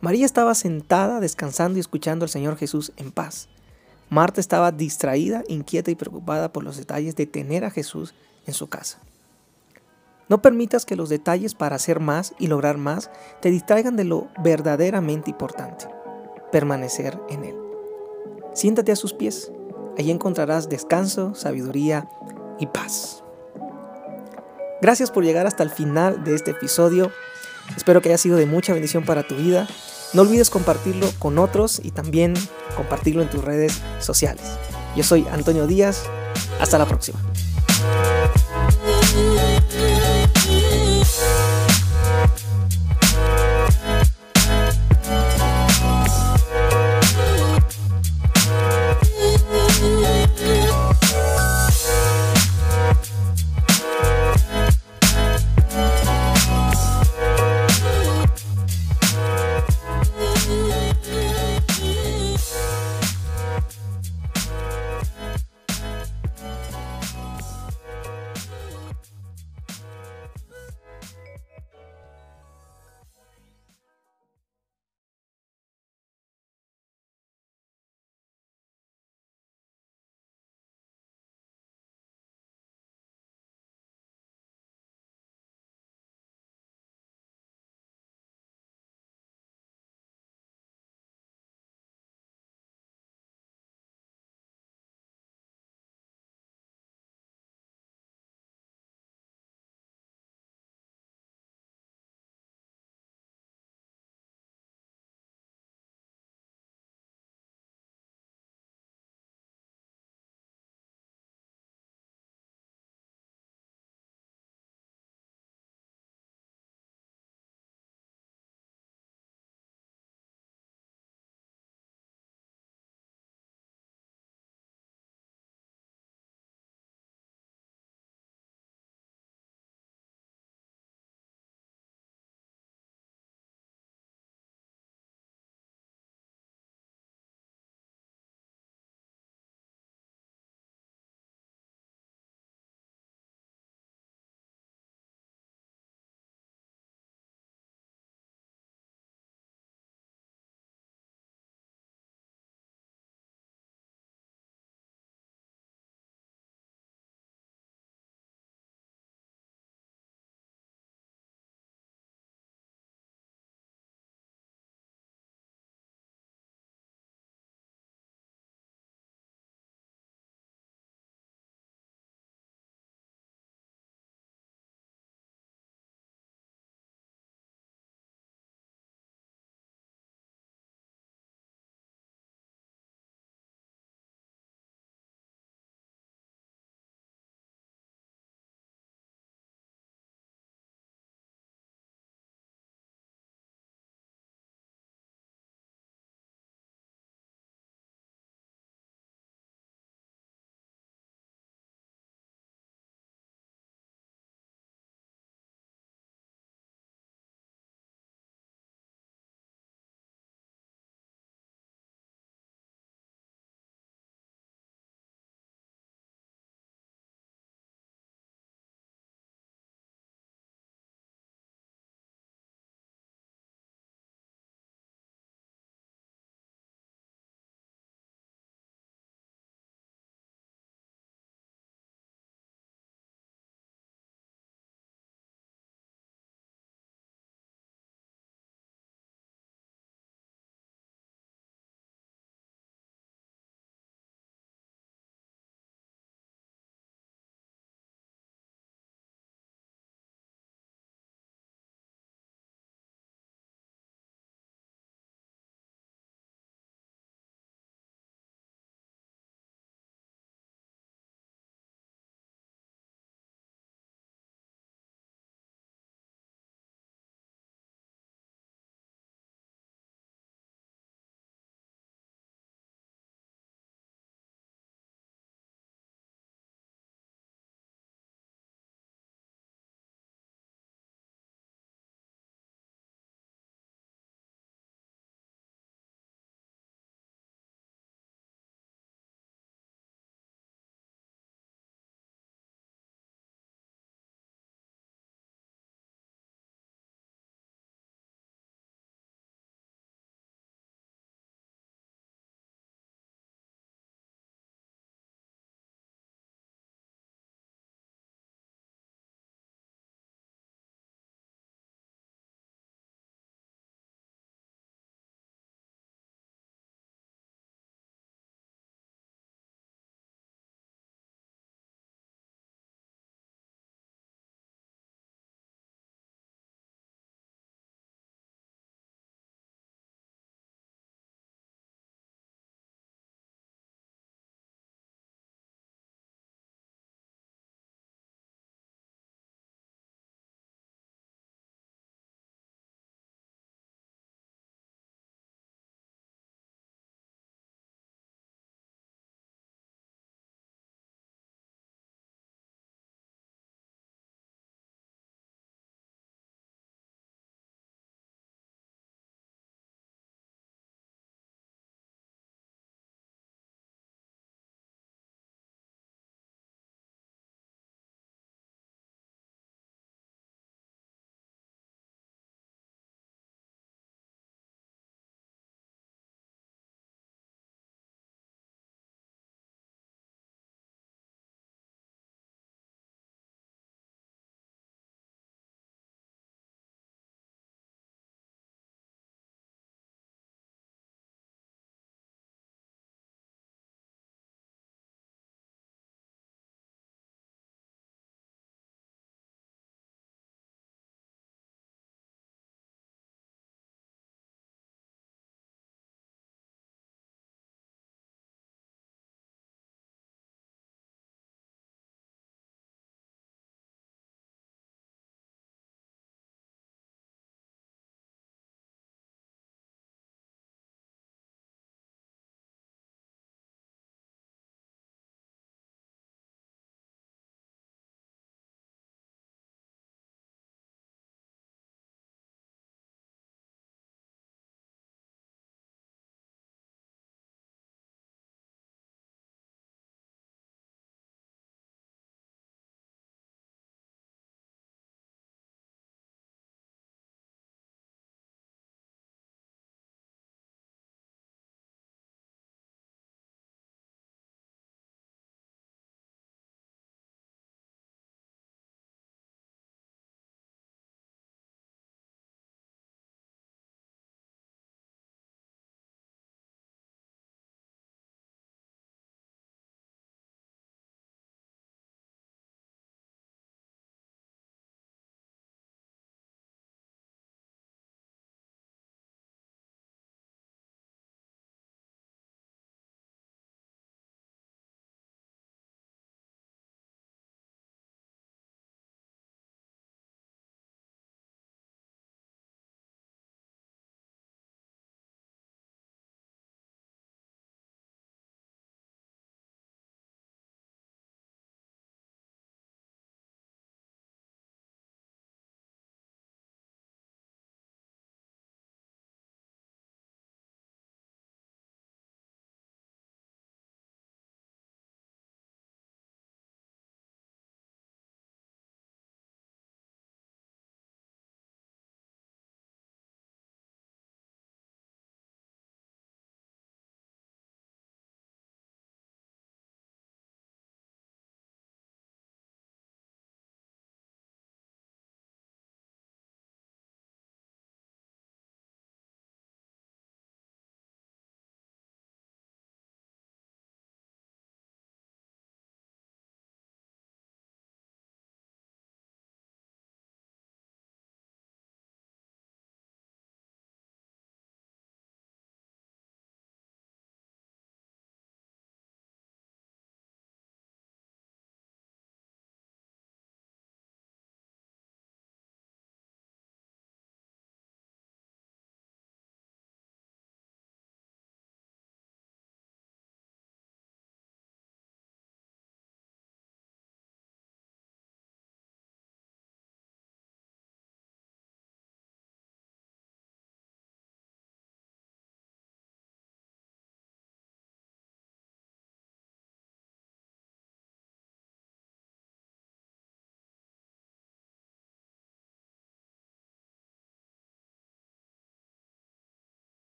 María estaba sentada, descansando y escuchando al Señor Jesús en paz. Marta estaba distraída, inquieta y preocupada por los detalles de tener a Jesús en su casa. No permitas que los detalles para hacer más y lograr más te distraigan de lo verdaderamente importante, permanecer en Él. Siéntate a sus pies, allí encontrarás descanso, sabiduría y paz. Gracias por llegar hasta el final de este episodio. Espero que haya sido de mucha bendición para tu vida. No olvides compartirlo con otros y también compartirlo en tus redes sociales. Yo soy Antonio Díaz. Hasta la próxima.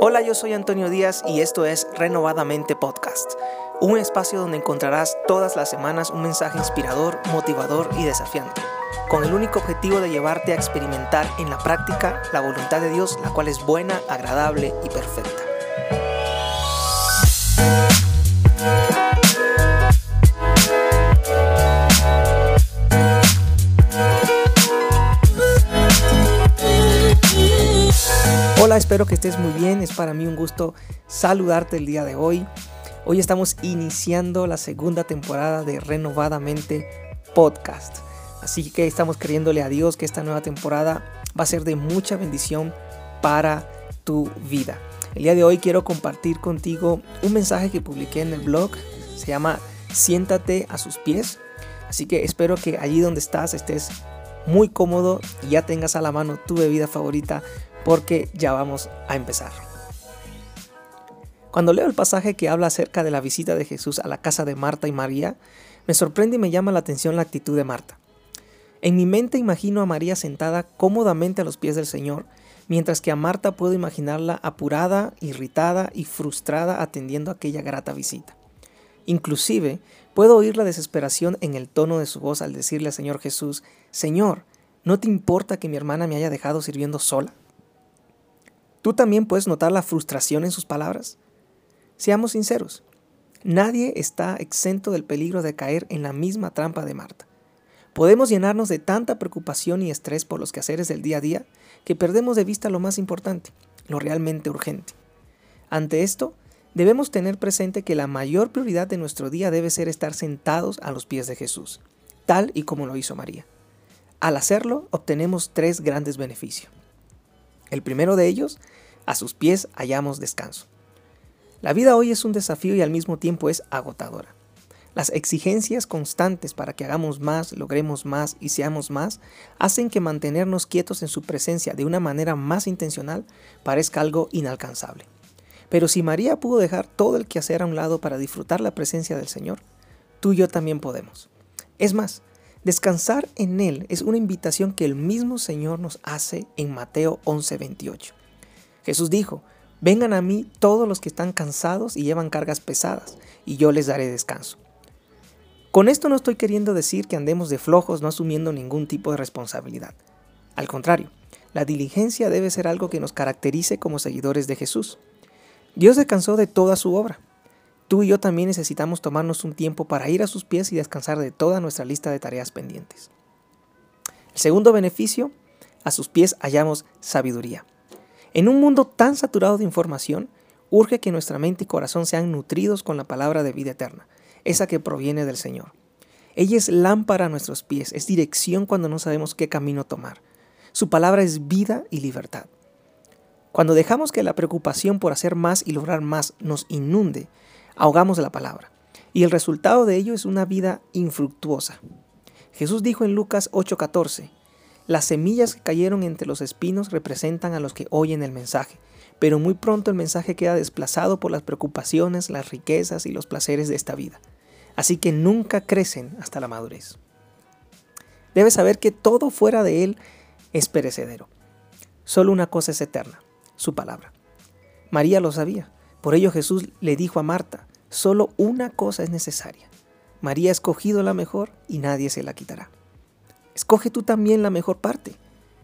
Hola, yo soy Antonio Díaz y esto es Renovadamente Podcast, un espacio donde encontrarás todas las semanas un mensaje inspirador, motivador y desafiante, con el único objetivo de llevarte a experimentar en la práctica la voluntad de Dios, la cual es buena, agradable y perfecta. Hola, espero que estés muy bien. Es para mí un gusto saludarte el día de hoy. Hoy estamos iniciando la segunda temporada de Renovadamente Podcast. Así que estamos creyéndole a Dios que esta nueva temporada va a ser de mucha bendición para tu vida. El día de hoy quiero compartir contigo un mensaje que publiqué en el blog. Se llama Siéntate a sus pies. Así que espero que allí donde estás estés muy cómodo y ya tengas a la mano tu bebida favorita, porque ya vamos a empezar. Cuando leo el pasaje que habla acerca de la visita de Jesús a la casa de Marta y María, me sorprende y me llama la atención la actitud de Marta. En mi mente imagino a María sentada cómodamente a los pies del Señor, mientras que a Marta puedo imaginarla apurada, irritada y frustrada atendiendo aquella grata visita. Inclusive, puedo oír la desesperación en el tono de su voz al decirle al Señor Jesús, «Señor, ¿no te importa que mi hermana me haya dejado sirviendo sola?». ¿Tú también puedes notar la frustración en sus palabras? Seamos sinceros, nadie está exento del peligro de caer en la misma trampa de Marta. Podemos llenarnos de tanta preocupación y estrés por los quehaceres del día a día que perdemos de vista lo más importante, lo realmente urgente. Ante esto, debemos tener presente que la mayor prioridad de nuestro día debe ser estar sentados a los pies de Jesús, tal y como lo hizo María. Al hacerlo, obtenemos tres grandes beneficios. El primero de ellos, a sus pies hallamos descanso. La vida hoy es un desafío y al mismo tiempo es agotadora. Las exigencias constantes para que hagamos más, logremos más y seamos más, hacen que mantenernos quietos en su presencia de una manera más intencional parezca algo inalcanzable. Pero si María pudo dejar todo el quehacer a un lado para disfrutar la presencia del Señor, tú y yo también podemos. Es más, descansar en Él es una invitación que el mismo Señor nos hace en Mateo once veintiocho. Jesús dijo, «Vengan a mí todos los que están cansados y llevan cargas pesadas, y yo les daré descanso». Con esto no estoy queriendo decir que andemos de flojos no asumiendo ningún tipo de responsabilidad. Al contrario, la diligencia debe ser algo que nos caracterice como seguidores de Jesús. Dios descansó de toda su obra. Tú y yo también necesitamos tomarnos un tiempo para ir a sus pies y descansar de toda nuestra lista de tareas pendientes. El segundo beneficio, a sus pies hallamos sabiduría. En un mundo tan saturado de información, urge que nuestra mente y corazón sean nutridos con la palabra de vida eterna, esa que proviene del Señor. Ella es lámpara a nuestros pies, es dirección cuando no sabemos qué camino tomar. Su palabra es vida y libertad. Cuando dejamos que la preocupación por hacer más y lograr más nos inunde, ahogamos la palabra, y el resultado de ello es una vida infructuosa. Jesús dijo en Lucas ocho catorce, «Las semillas que cayeron entre los espinos representan a los que oyen el mensaje, pero muy pronto el mensaje queda desplazado por las preocupaciones, las riquezas y los placeres de esta vida. Así que nunca crecen hasta la madurez». Debes saber que todo fuera de Él es perecedero. Solo una cosa es eterna, su palabra. María lo sabía. Por ello Jesús le dijo a Marta, solo una cosa es necesaria. María ha escogido la mejor y nadie se la quitará. Escoge tú también la mejor parte.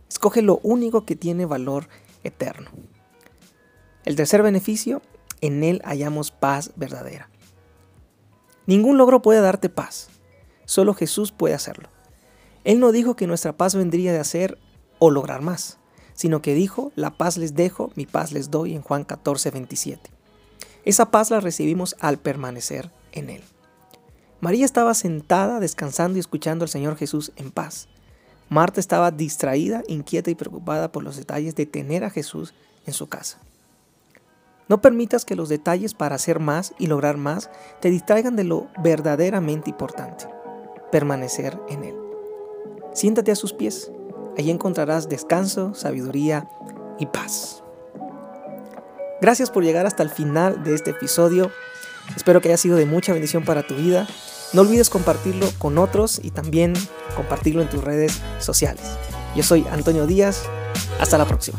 Escoge lo único que tiene valor eterno. El tercer beneficio, en él hallamos paz verdadera. Ningún logro puede darte paz. Solo Jesús puede hacerlo. Él no dijo que nuestra paz vendría de hacer o lograr más, sino que dijo, la paz les dejo, mi paz les doy en Juan catorce veintisiete. Esa paz la recibimos al permanecer en Él. María estaba sentada, descansando y escuchando al Señor Jesús en paz. Marta estaba distraída, inquieta y preocupada por los detalles de tener a Jesús en su casa. No permitas que los detalles para hacer más y lograr más te distraigan de lo verdaderamente importante, permanecer en Él. Siéntate a sus pies. Allí encontrarás descanso, sabiduría y paz. Gracias por llegar hasta el final de este episodio. Espero que haya sido de mucha bendición para tu vida. No olvides compartirlo con otros y también compartirlo en tus redes sociales. Yo soy Antonio Díaz. Hasta la próxima.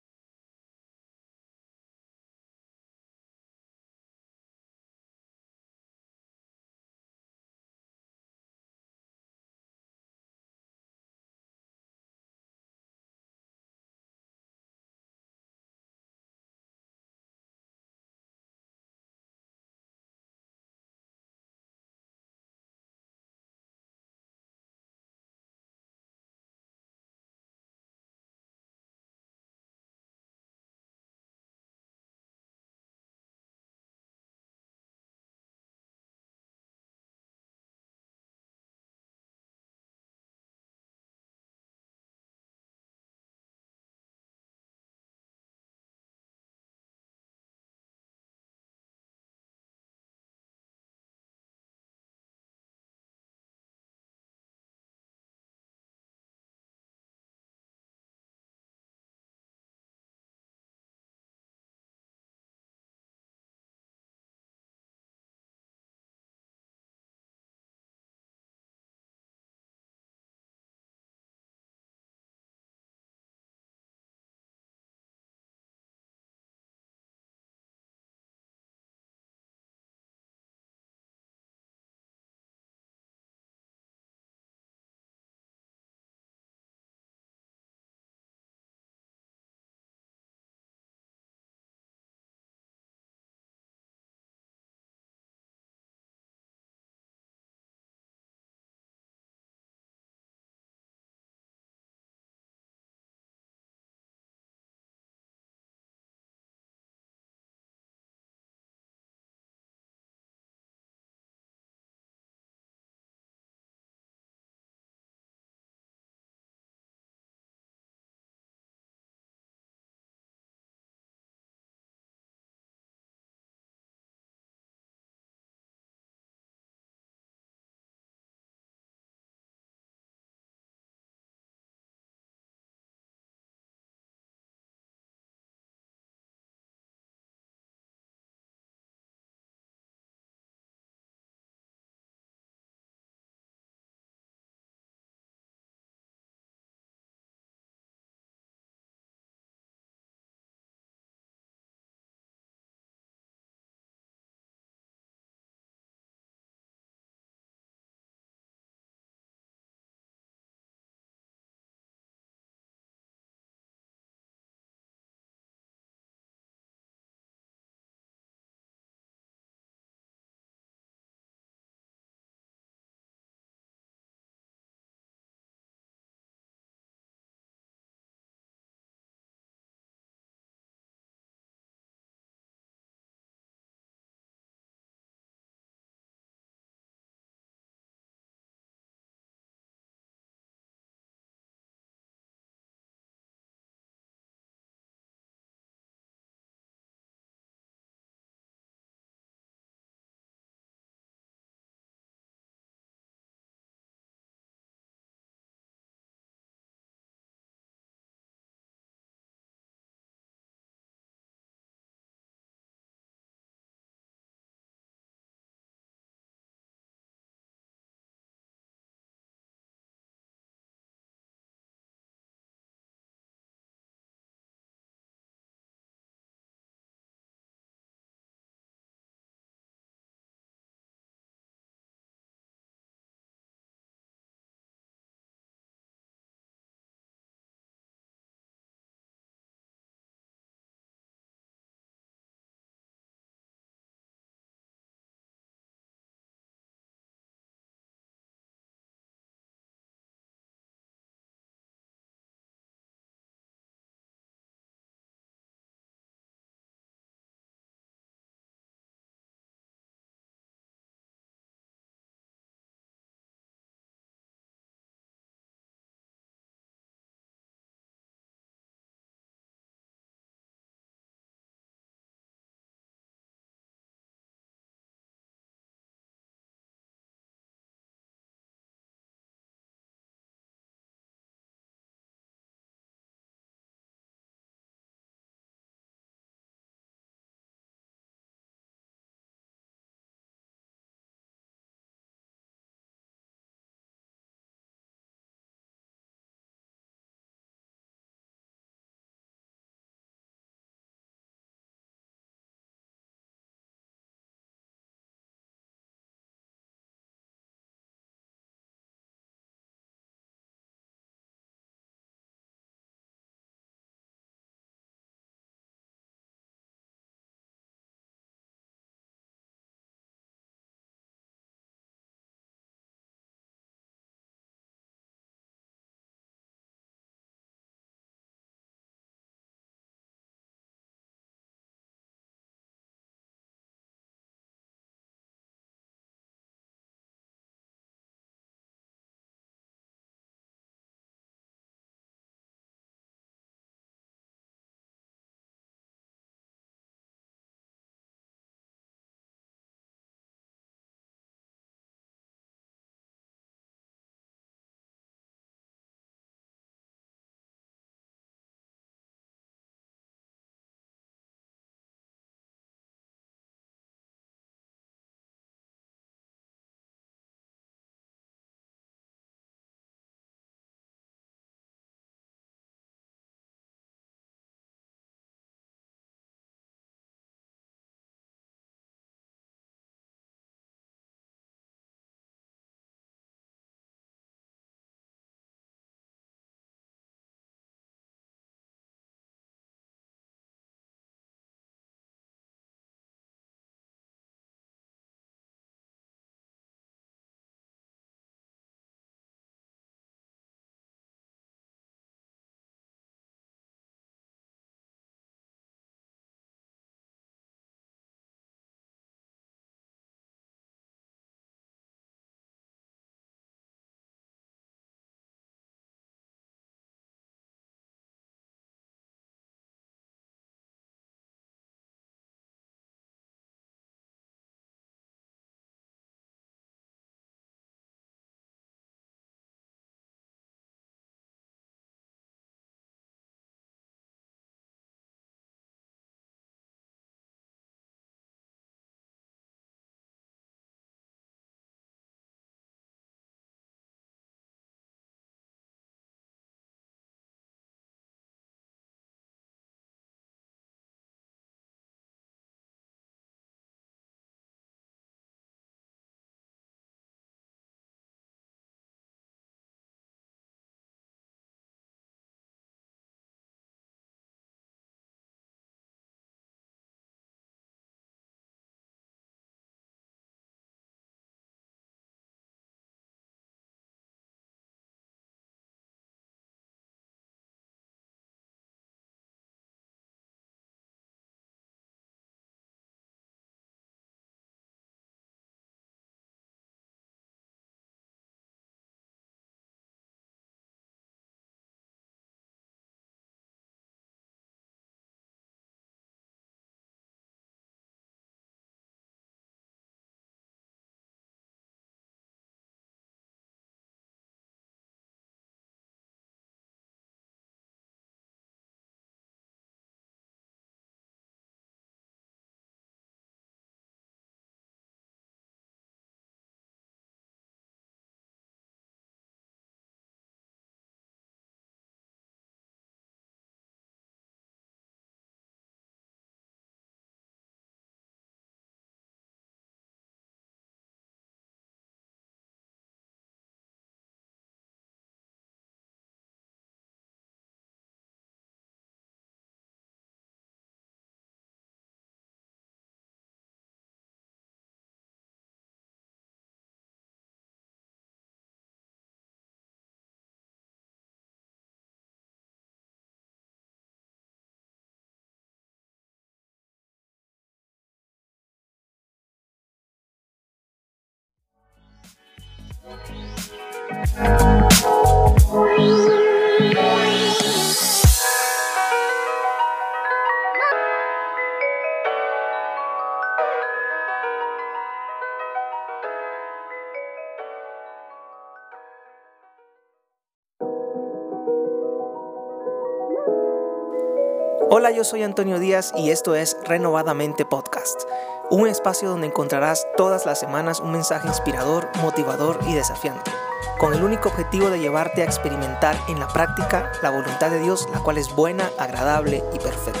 Hola, yo soy Antonio Díaz y esto es Renovadamente Podcast, un espacio donde encontrarás todas las semanas un mensaje inspirador, motivador y desafiante, con el único objetivo de llevarte a experimentar en la práctica la voluntad de Dios, la cual es buena, agradable y perfecta.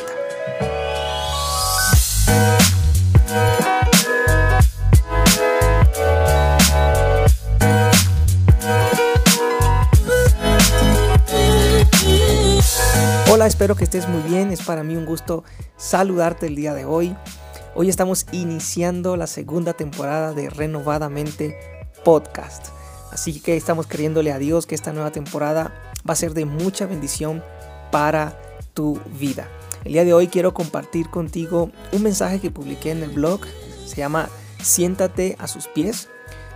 Hola, espero que estés muy bien. Es para mí un gusto saludarte el día de hoy. Hoy estamos iniciando la segunda temporada de Renovadamente Podcast. Así que estamos creyéndole a Dios que esta nueva temporada va a ser de mucha bendición para tu vida. El día de hoy quiero compartir contigo un mensaje que publiqué en el blog. Se llama Siéntate a sus pies.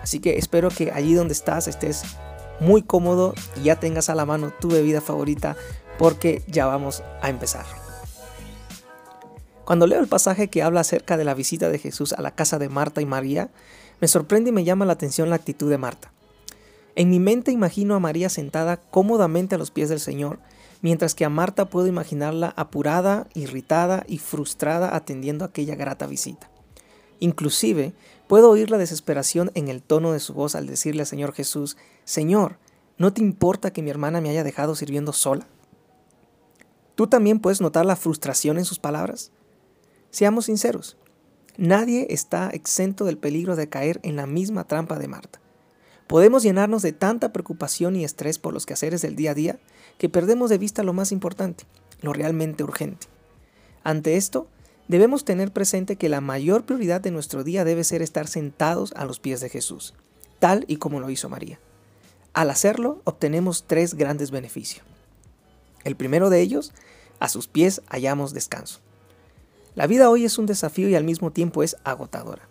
Así que espero que allí donde estás estés muy cómodo y ya tengas a la mano tu bebida favorita, porque ya vamos a empezar. Cuando leo el pasaje que habla acerca de la visita de Jesús a la casa de Marta y María, me sorprende y me llama la atención la actitud de Marta. En mi mente imagino a María sentada cómodamente a los pies del Señor, mientras que a Marta puedo imaginarla apurada, irritada y frustrada atendiendo aquella grata visita. Inclusive, puedo oír la desesperación en el tono de su voz al decirle al Señor Jesús, «Señor, ¿no te importa que mi hermana me haya dejado sirviendo sola?». ¿Tú también puedes notar la frustración en sus palabras? Seamos sinceros, nadie está exento del peligro de caer en la misma trampa de Marta. Podemos llenarnos de tanta preocupación y estrés por los quehaceres del día a día que perdemos de vista lo más importante, lo realmente urgente. Ante esto, debemos tener presente que la mayor prioridad de nuestro día debe ser estar sentados a los pies de Jesús, tal y como lo hizo María. Al hacerlo, obtenemos tres grandes beneficios. El primero de ellos, a sus pies hallamos descanso. La vida hoy es un desafío y al mismo tiempo es agotadora.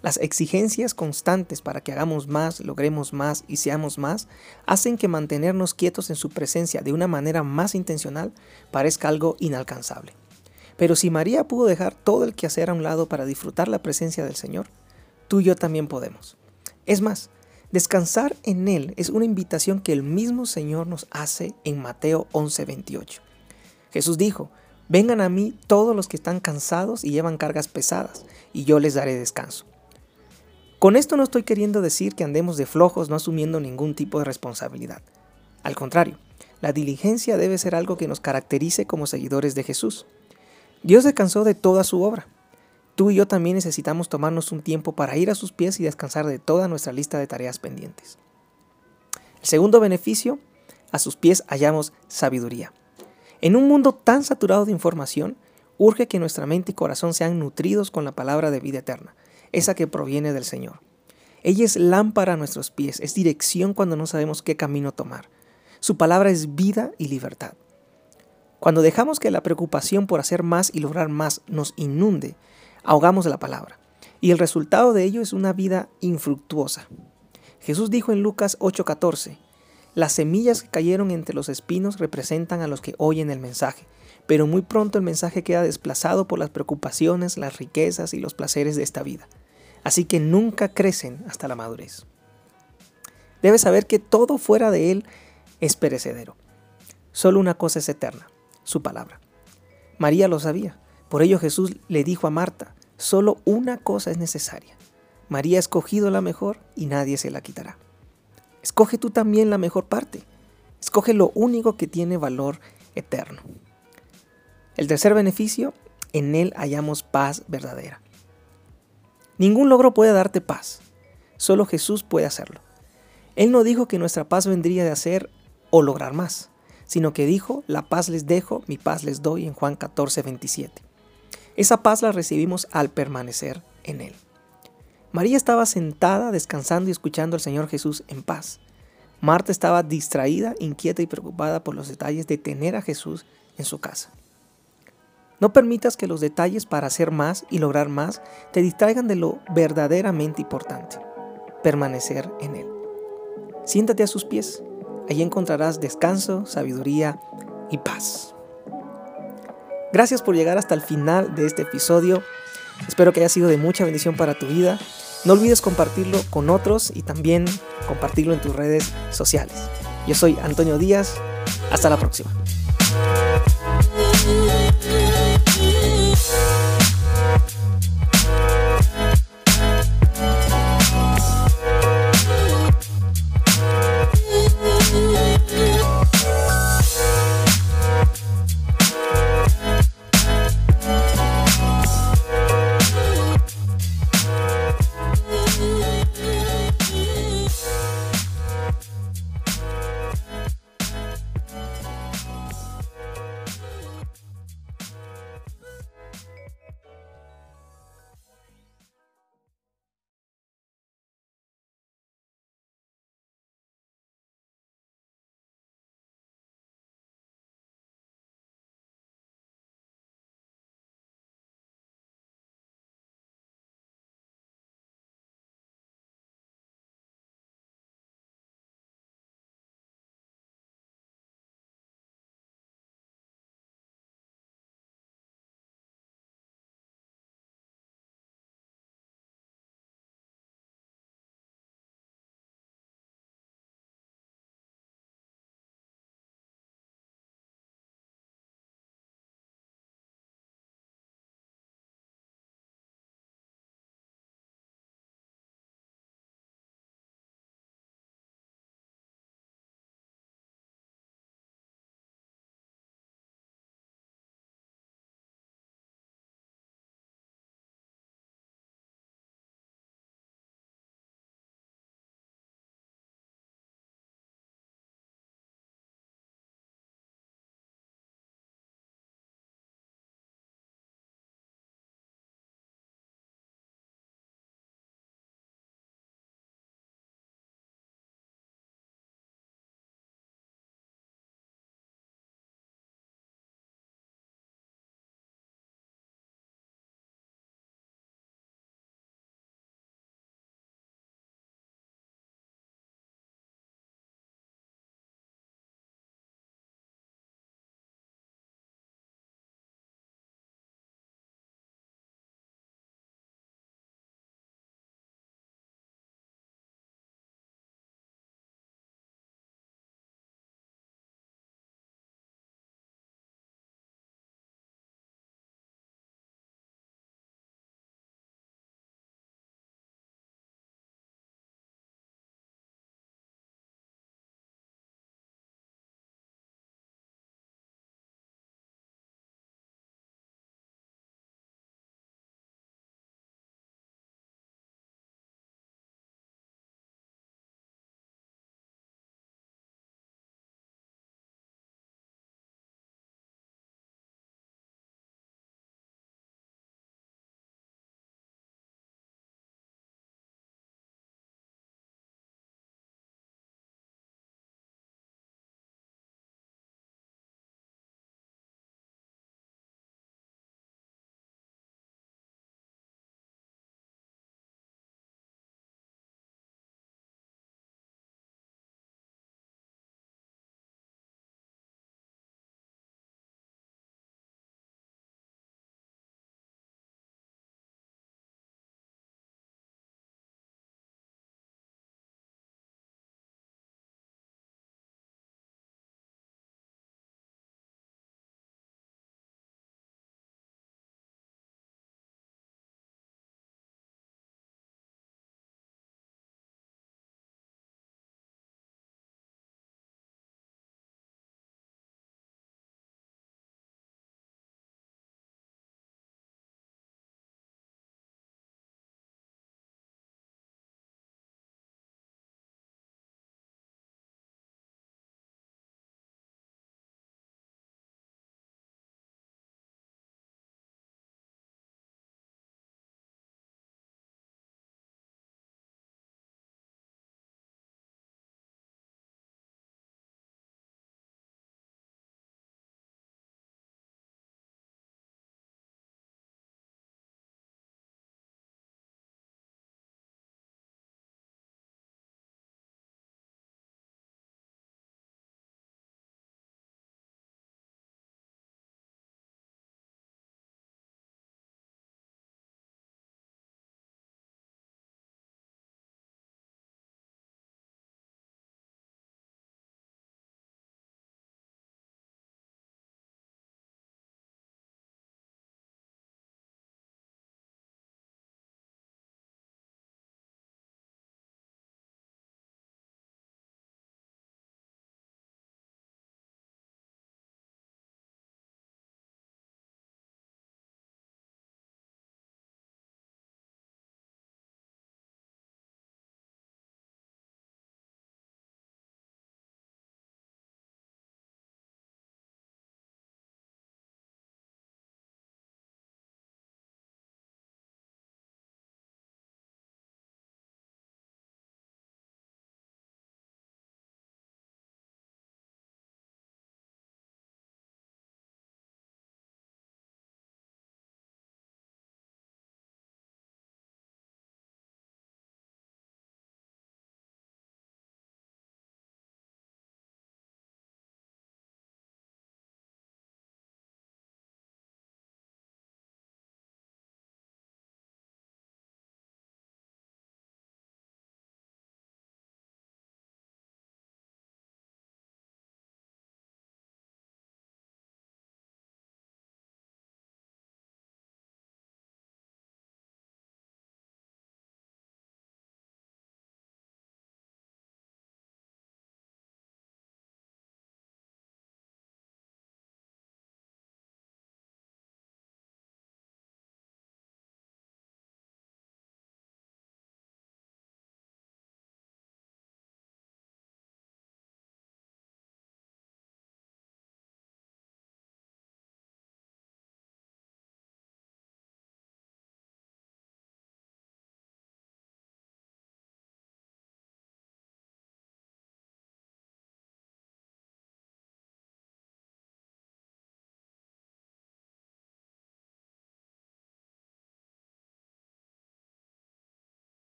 Las exigencias constantes para que hagamos más, logremos más y seamos más, hacen que mantenernos quietos en su presencia de una manera más intencional parezca algo inalcanzable. Pero si María pudo dejar todo el quehacer a un lado para disfrutar la presencia del Señor, tú y yo también podemos. Es más, descansar en Él es una invitación que el mismo Señor nos hace en Mateo once veintiocho. Jesús dijo, «Vengan a mí todos los que están cansados y llevan cargas pesadas, y yo les daré descanso». Con esto no estoy queriendo decir que andemos de flojos no asumiendo ningún tipo de responsabilidad. Al contrario, la diligencia debe ser algo que nos caracterice como seguidores de Jesús. Dios descansó de toda su obra. Tú y yo también necesitamos tomarnos un tiempo para ir a sus pies y descansar de toda nuestra lista de tareas pendientes. El segundo beneficio, a sus pies hallamos sabiduría. En un mundo tan saturado de información, urge que nuestra mente y corazón sean nutridos con la palabra de vida eterna, esa que proviene del Señor. Ella es lámpara a nuestros pies, es dirección cuando no sabemos qué camino tomar. Su palabra es vida y libertad. Cuando dejamos que la preocupación por hacer más y lograr más nos inunde, ahogamos la palabra, y el resultado de ello es una vida infructuosa. Jesús dijo en Lucas ocho catorce, «Las semillas que cayeron entre los espinos representan a los que oyen el mensaje, pero muy pronto el mensaje queda desplazado por las preocupaciones, las riquezas y los placeres de esta vida. Así que nunca crecen hasta la madurez». Debes saber que todo fuera de Él es perecedero. Solo una cosa es eterna, su palabra. María lo sabía. Por ello Jesús le dijo a Marta, solo una cosa es necesaria. María ha escogido la mejor y nadie se la quitará. Escoge tú también la mejor parte. Escoge lo único que tiene valor eterno. El tercer beneficio, en él hallamos paz verdadera. Ningún logro puede darte paz. Solo Jesús puede hacerlo. Él no dijo que nuestra paz vendría de hacer o lograr más, sino que dijo, la paz les dejo, mi paz les doy en Juan catorce veintisiete. Esa paz la recibimos al permanecer en Él. María estaba sentada, descansando y escuchando al Señor Jesús en paz. Marta estaba distraída, inquieta y preocupada por los detalles de tener a Jesús en su casa. No permitas que los detalles para hacer más y lograr más te distraigan de lo verdaderamente importante, permanecer en Él. Siéntate a sus pies, allí encontrarás descanso, sabiduría y paz. Gracias por llegar hasta el final de este episodio. Espero que haya sido de mucha bendición para tu vida. No olvides compartirlo con otros y también compartirlo en tus redes sociales. Yo soy Antonio Díaz. Hasta la próxima.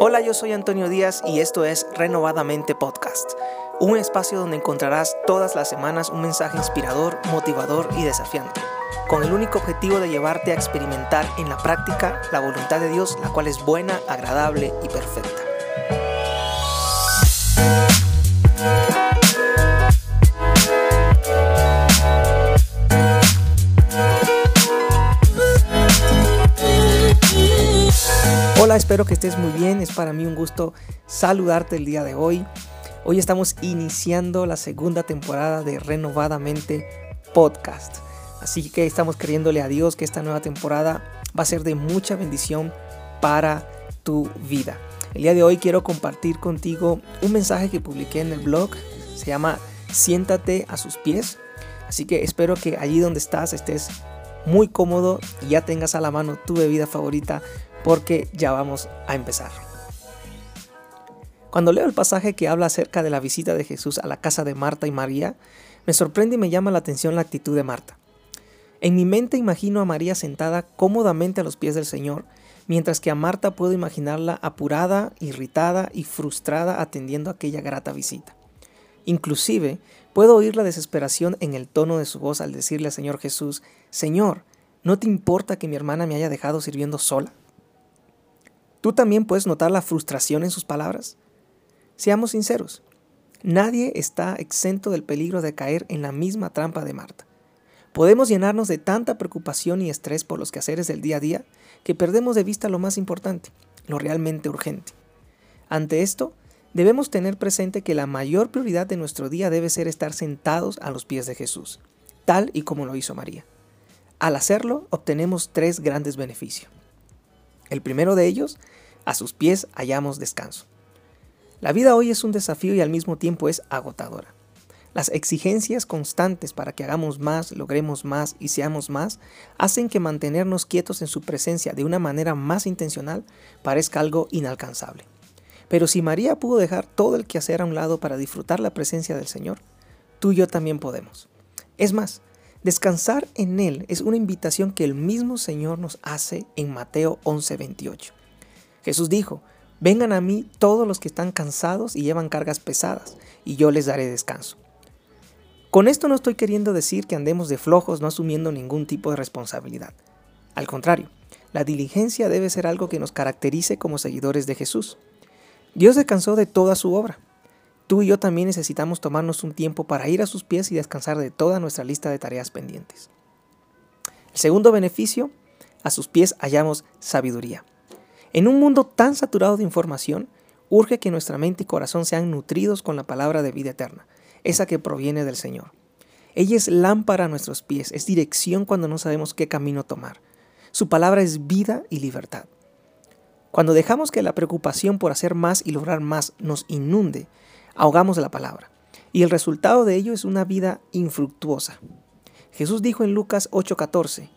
Hola, yo soy Antonio Díaz y esto es Renovadamente Podcast, un espacio donde encontrarás todas las semanas un mensaje inspirador, motivador y desafiante, con el único objetivo de llevarte a experimentar en la práctica la voluntad de Dios, la cual es buena, agradable y perfecta. Hola, espero que estés muy bien. Es para mí un gusto saludarte el día de hoy. Hoy estamos iniciando la segunda temporada de Renovadamente Podcast. Así que estamos creyéndole a Dios que esta nueva temporada va a ser de mucha bendición para tu vida. El día de hoy quiero compartir contigo un mensaje que publiqué en el blog. Se llama Siéntate a sus pies. Así que espero que allí donde estás estés muy cómodo y ya tengas a la mano tu bebida favorita, porque ya vamos a empezar. Cuando leo el pasaje que habla acerca de la visita de Jesús a la casa de Marta y María, me sorprende y me llama la atención la actitud de Marta. En mi mente imagino a María sentada cómodamente a los pies del Señor, mientras que a Marta puedo imaginarla apurada, irritada y frustrada atendiendo aquella grata visita. Inclusive, puedo oír la desesperación en el tono de su voz al decirle al Señor Jesús, «Señor, ¿no te importa que mi hermana me haya dejado sirviendo sola?». ¿Tú también puedes notar la frustración en sus palabras? Seamos sinceros, nadie está exento del peligro de caer en la misma trampa de Marta. Podemos llenarnos de tanta preocupación y estrés por los quehaceres del día a día que perdemos de vista lo más importante, lo realmente urgente. Ante esto, debemos tener presente que la mayor prioridad de nuestro día debe ser estar sentados a los pies de Jesús, tal y como lo hizo María. Al hacerlo, obtenemos tres grandes beneficios. El primero de ellos, a sus pies hallamos descanso. La vida hoy es un desafío y al mismo tiempo es agotadora. Las exigencias constantes para que hagamos más, logremos más y seamos más, hacen que mantenernos quietos en su presencia de una manera más intencional parezca algo inalcanzable. Pero si María pudo dejar todo el quehacer a un lado para disfrutar la presencia del Señor, tú y yo también podemos. Es más, descansar en Él es una invitación que el mismo Señor nos hace en Mateo once veintiocho. Jesús dijo, «Vengan a mí todos los que están cansados y llevan cargas pesadas, y yo les daré descanso». Con esto no estoy queriendo decir que andemos de flojos no asumiendo ningún tipo de responsabilidad. Al contrario, la diligencia debe ser algo que nos caracterice como seguidores de Jesús. Dios descansó de toda su obra. Tú y yo también necesitamos tomarnos un tiempo para ir a sus pies y descansar de toda nuestra lista de tareas pendientes. El segundo beneficio, a sus pies hallamos sabiduría. En un mundo tan saturado de información, urge que nuestra mente y corazón sean nutridos con la palabra de vida eterna, esa que proviene del Señor. Ella es lámpara a nuestros pies, es dirección cuando no sabemos qué camino tomar. Su palabra es vida y libertad. Cuando dejamos que la preocupación por hacer más y lograr más nos inunde, ahogamos la palabra, y el resultado de ello es una vida infructuosa. Jesús dijo en Lucas ocho catorce,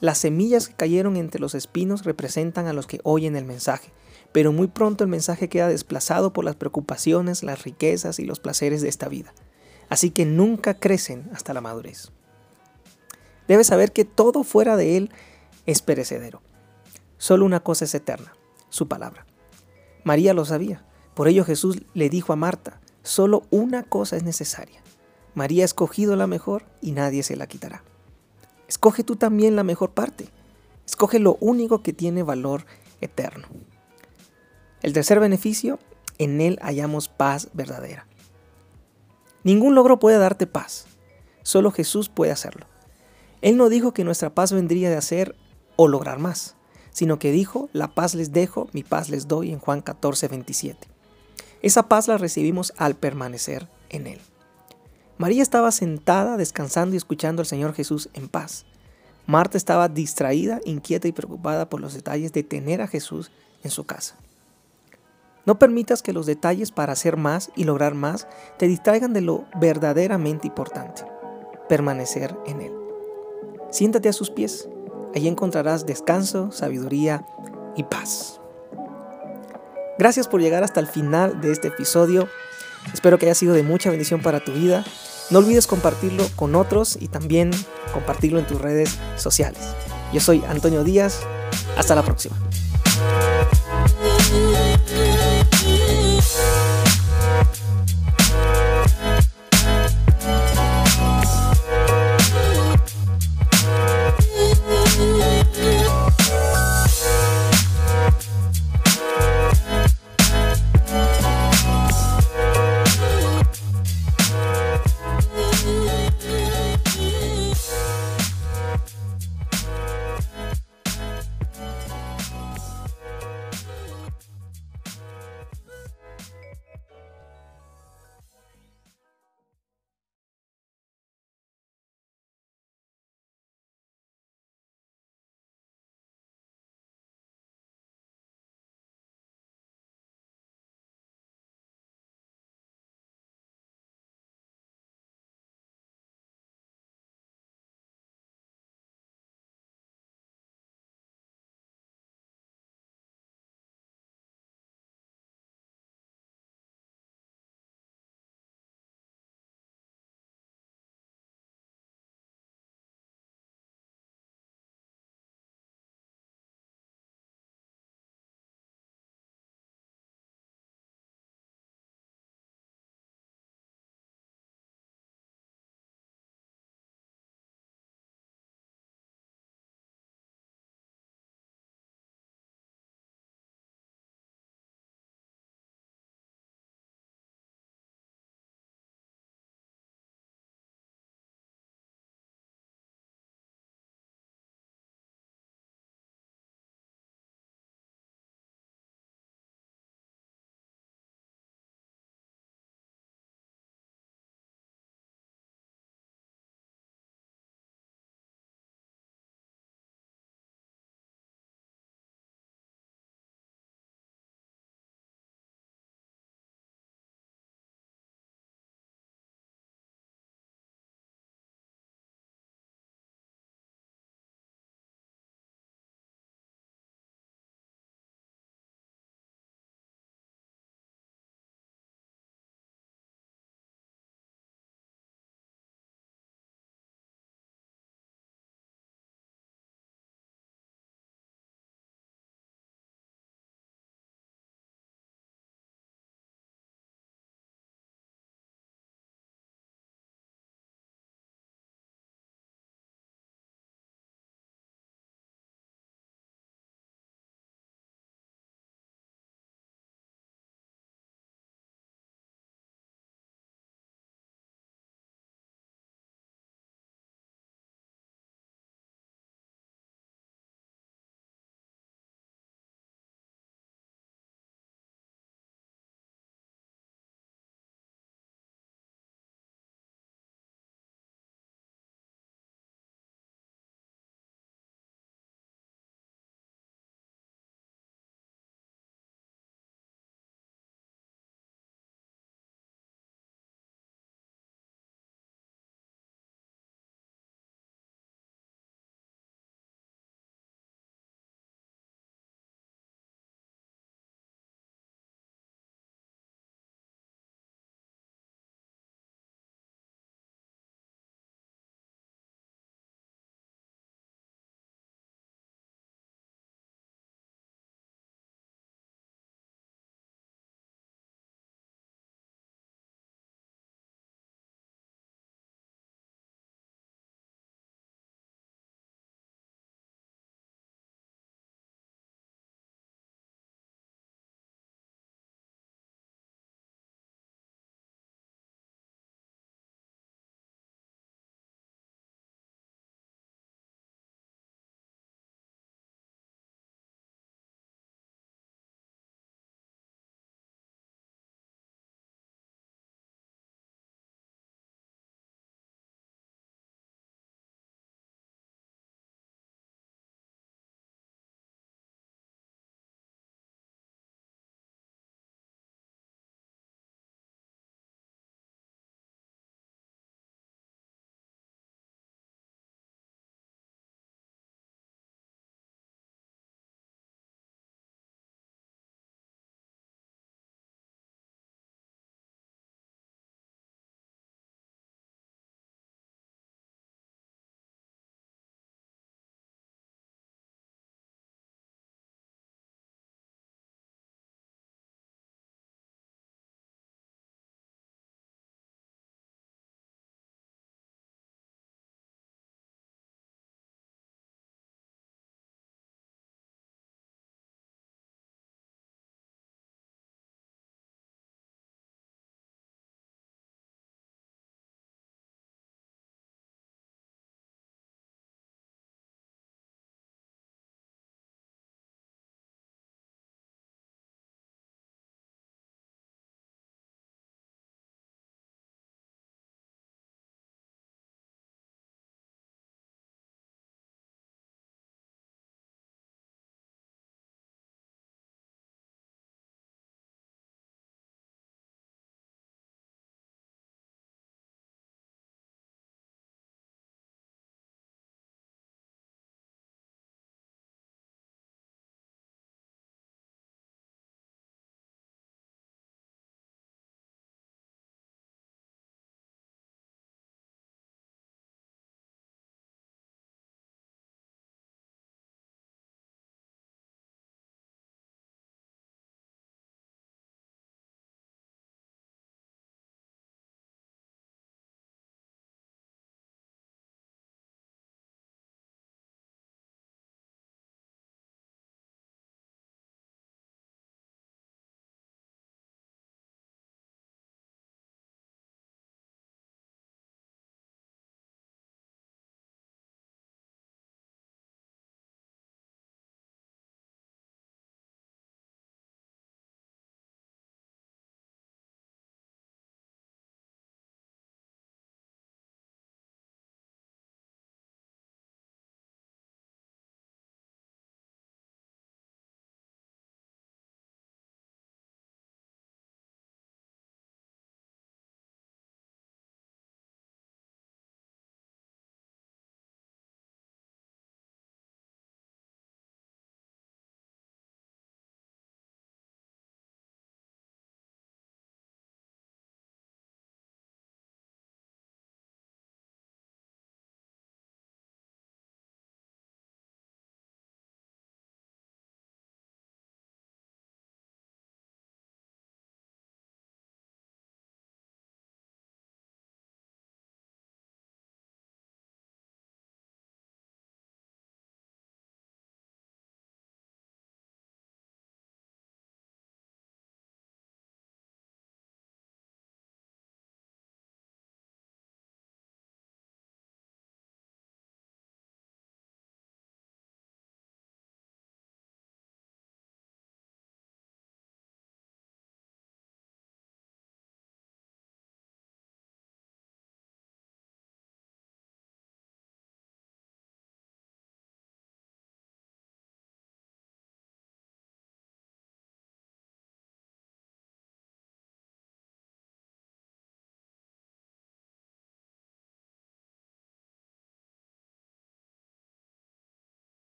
«Las semillas que cayeron entre los espinos representan a los que oyen el mensaje, pero muy pronto el mensaje queda desplazado por las preocupaciones, las riquezas y los placeres de esta vida. Así que nunca crecen hasta la madurez». Debes saber que todo fuera de Él es perecedero. Solo una cosa es eterna, su palabra. María lo sabía. Por ello Jesús le dijo a Marta, solo una cosa es necesaria. María ha escogido la mejor y nadie se la quitará. Escoge tú también la mejor parte. Escoge lo único que tiene valor eterno. El tercer beneficio, en Él hallamos paz verdadera. Ningún logro puede darte paz. Solo Jesús puede hacerlo. Él no dijo que nuestra paz vendría de hacer o lograr más, sino que dijo, la paz les dejo, mi paz les doy en Juan catorce veintisiete. Esa paz la recibimos al permanecer en Él. María estaba sentada, descansando y escuchando al Señor Jesús en paz. Marta estaba distraída, inquieta y preocupada por los detalles de tener a Jesús en su casa. No permitas que los detalles para hacer más y lograr más te distraigan de lo verdaderamente importante, permanecer en Él. Siéntate a sus pies. Allí encontrarás descanso, sabiduría y paz. Gracias por llegar hasta el final de este episodio. Espero que haya sido de mucha bendición para tu vida. No olvides compartirlo con otros y también compartirlo en tus redes sociales. Yo soy Antonio Díaz. Hasta la próxima.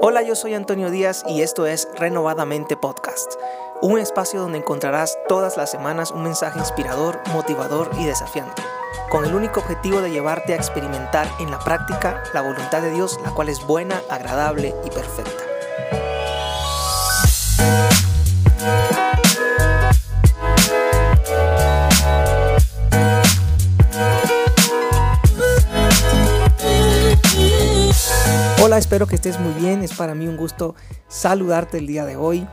Hola, yo soy Antonio Díaz y esto es Renovadamente Podcast, un espacio donde encontrarás todas las semanas un mensaje inspirador, motivador y desafiante, con el único objetivo de llevarte a experimentar en la práctica la voluntad de Dios, la cual es buena, agradable y perfecta. Hola, espero que estés muy bien. Es para mí un gusto saludarte el día de hoy.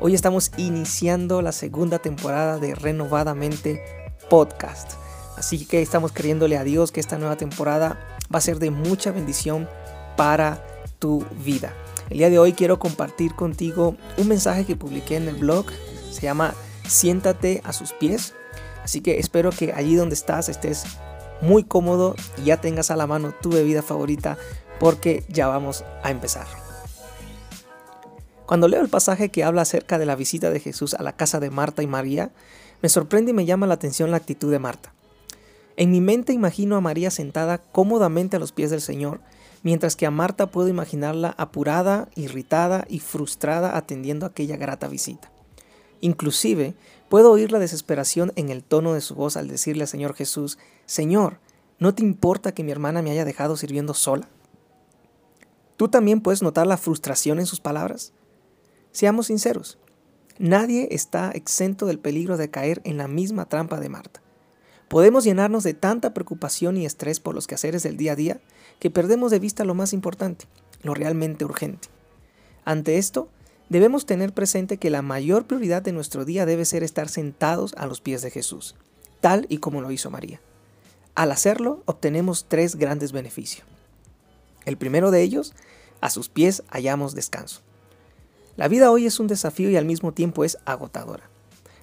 Hoy estamos iniciando la segunda temporada de Renovadamente Podcast. Así que estamos creyéndole a Dios que esta nueva temporada va a ser de mucha bendición para tu vida. El día de hoy quiero compartir contigo un mensaje que publiqué en el blog. Se llama Siéntate a sus pies. Así que espero que allí donde estás estés muy cómodo y ya tengas a la mano tu bebida favorita, porque ya vamos a empezar. Cuando leo el pasaje que habla acerca de la visita de Jesús a la casa de Marta y María, me sorprende y me llama la atención la actitud de Marta. En mi mente imagino a María sentada cómodamente a los pies del Señor, mientras que a Marta puedo imaginarla apurada, irritada y frustrada atendiendo aquella grata visita. Inclusive, puedo oír la desesperación en el tono de su voz al decirle al Señor Jesús, «Señor, ¿no te importa que mi hermana me haya dejado sirviendo sola?». ¿Tú también puedes notar la frustración en sus palabras? Seamos sinceros, nadie está exento del peligro de caer en la misma trampa de Marta. Podemos llenarnos de tanta preocupación y estrés por los quehaceres del día a día que perdemos de vista lo más importante, lo realmente urgente. Ante esto, debemos tener presente que la mayor prioridad de nuestro día debe ser estar sentados a los pies de Jesús, tal y como lo hizo María. Al hacerlo, obtenemos tres grandes beneficios. El primero de ellos, a sus pies hallamos descanso. La vida hoy es un desafío y al mismo tiempo es agotadora.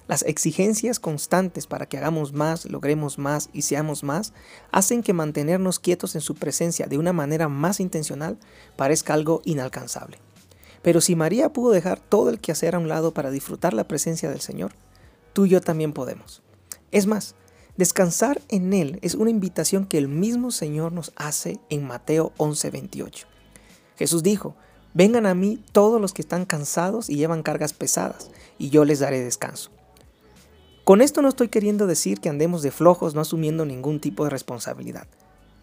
Las exigencias constantes para que hagamos más, logremos más y seamos más, hacen que mantenernos quietos en su presencia de una manera más intencional parezca algo inalcanzable. Pero si María pudo dejar todo el quehacer a un lado para disfrutar la presencia del Señor, tú y yo también podemos. Es más, descansar en Él es una invitación que el mismo Señor nos hace en Mateo once veintiocho. Jesús dijo, «Vengan a mí todos los que están cansados y llevan cargas pesadas, y yo les daré descanso». Con esto no estoy queriendo decir que andemos de flojos no asumiendo ningún tipo de responsabilidad.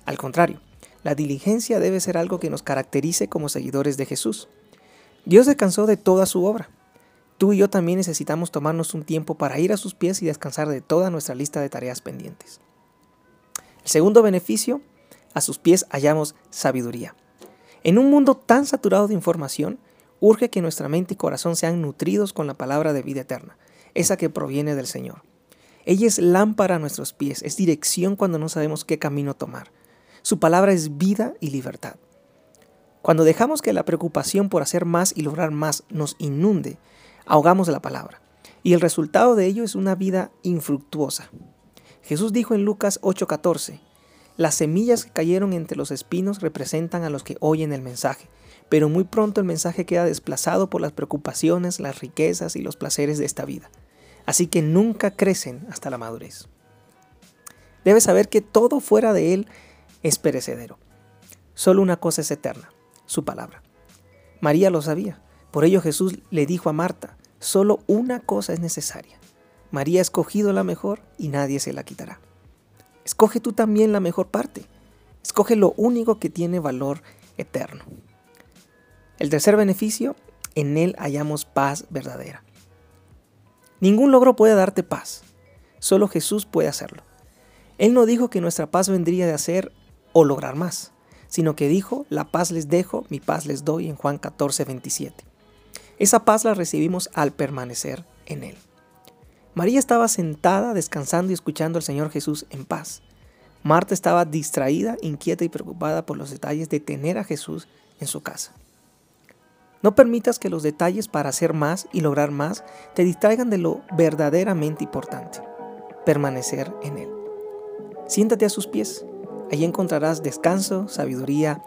Al contrario, la diligencia debe ser algo que nos caracterice como seguidores de Jesús. Dios descansó de toda su obra. Tú y yo también necesitamos tomarnos un tiempo para ir a sus pies y descansar de toda nuestra lista de tareas pendientes. El segundo beneficio, a sus pies hallamos sabiduría. En un mundo tan saturado de información, urge que nuestra mente y corazón sean nutridos con la palabra de vida eterna, esa que proviene del Señor. Ella es lámpara a nuestros pies, es dirección cuando no sabemos qué camino tomar. Su palabra es vida y libertad. Cuando dejamos que la preocupación por hacer más y lograr más nos inunde, ahogamos la palabra, y el resultado de ello es una vida infructuosa. Jesús dijo en Lucas ocho catorce, «Las semillas que cayeron entre los espinos representan a los que oyen el mensaje, pero muy pronto el mensaje queda desplazado por las preocupaciones, las riquezas y los placeres de esta vida. Así que nunca crecen hasta la madurez». Debes saber que todo fuera de Él es perecedero. Solo una cosa es eterna, su palabra. María lo sabía. Por ello Jesús le dijo a Marta, solo una cosa es necesaria. María ha escogido la mejor y nadie se la quitará. Escoge tú también la mejor parte. Escoge lo único que tiene valor eterno. El tercer beneficio, en Él hallamos paz verdadera. Ningún logro puede darte paz. Solo Jesús puede hacerlo. Él no dijo que nuestra paz vendría de hacer o lograr más, sino que dijo, la paz les dejo, mi paz les doy en Juan catorce veintisiete. Esa paz la recibimos al permanecer en Él. María estaba sentada, descansando y escuchando al Señor Jesús en paz. Marta estaba distraída, inquieta y preocupada por los detalles de tener a Jesús en su casa. No permitas que los detalles para hacer más y lograr más te distraigan de lo verdaderamente importante, permanecer en Él. Siéntate a sus pies. Allí encontrarás descanso, sabiduría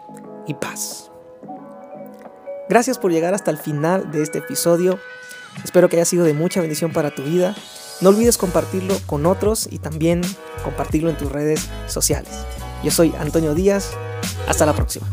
y paz. Gracias por llegar hasta el final de este episodio. Espero que haya sido de mucha bendición para tu vida. No olvides compartirlo con otros y también compartirlo en tus redes sociales. Yo soy Antonio Díaz. Hasta la próxima.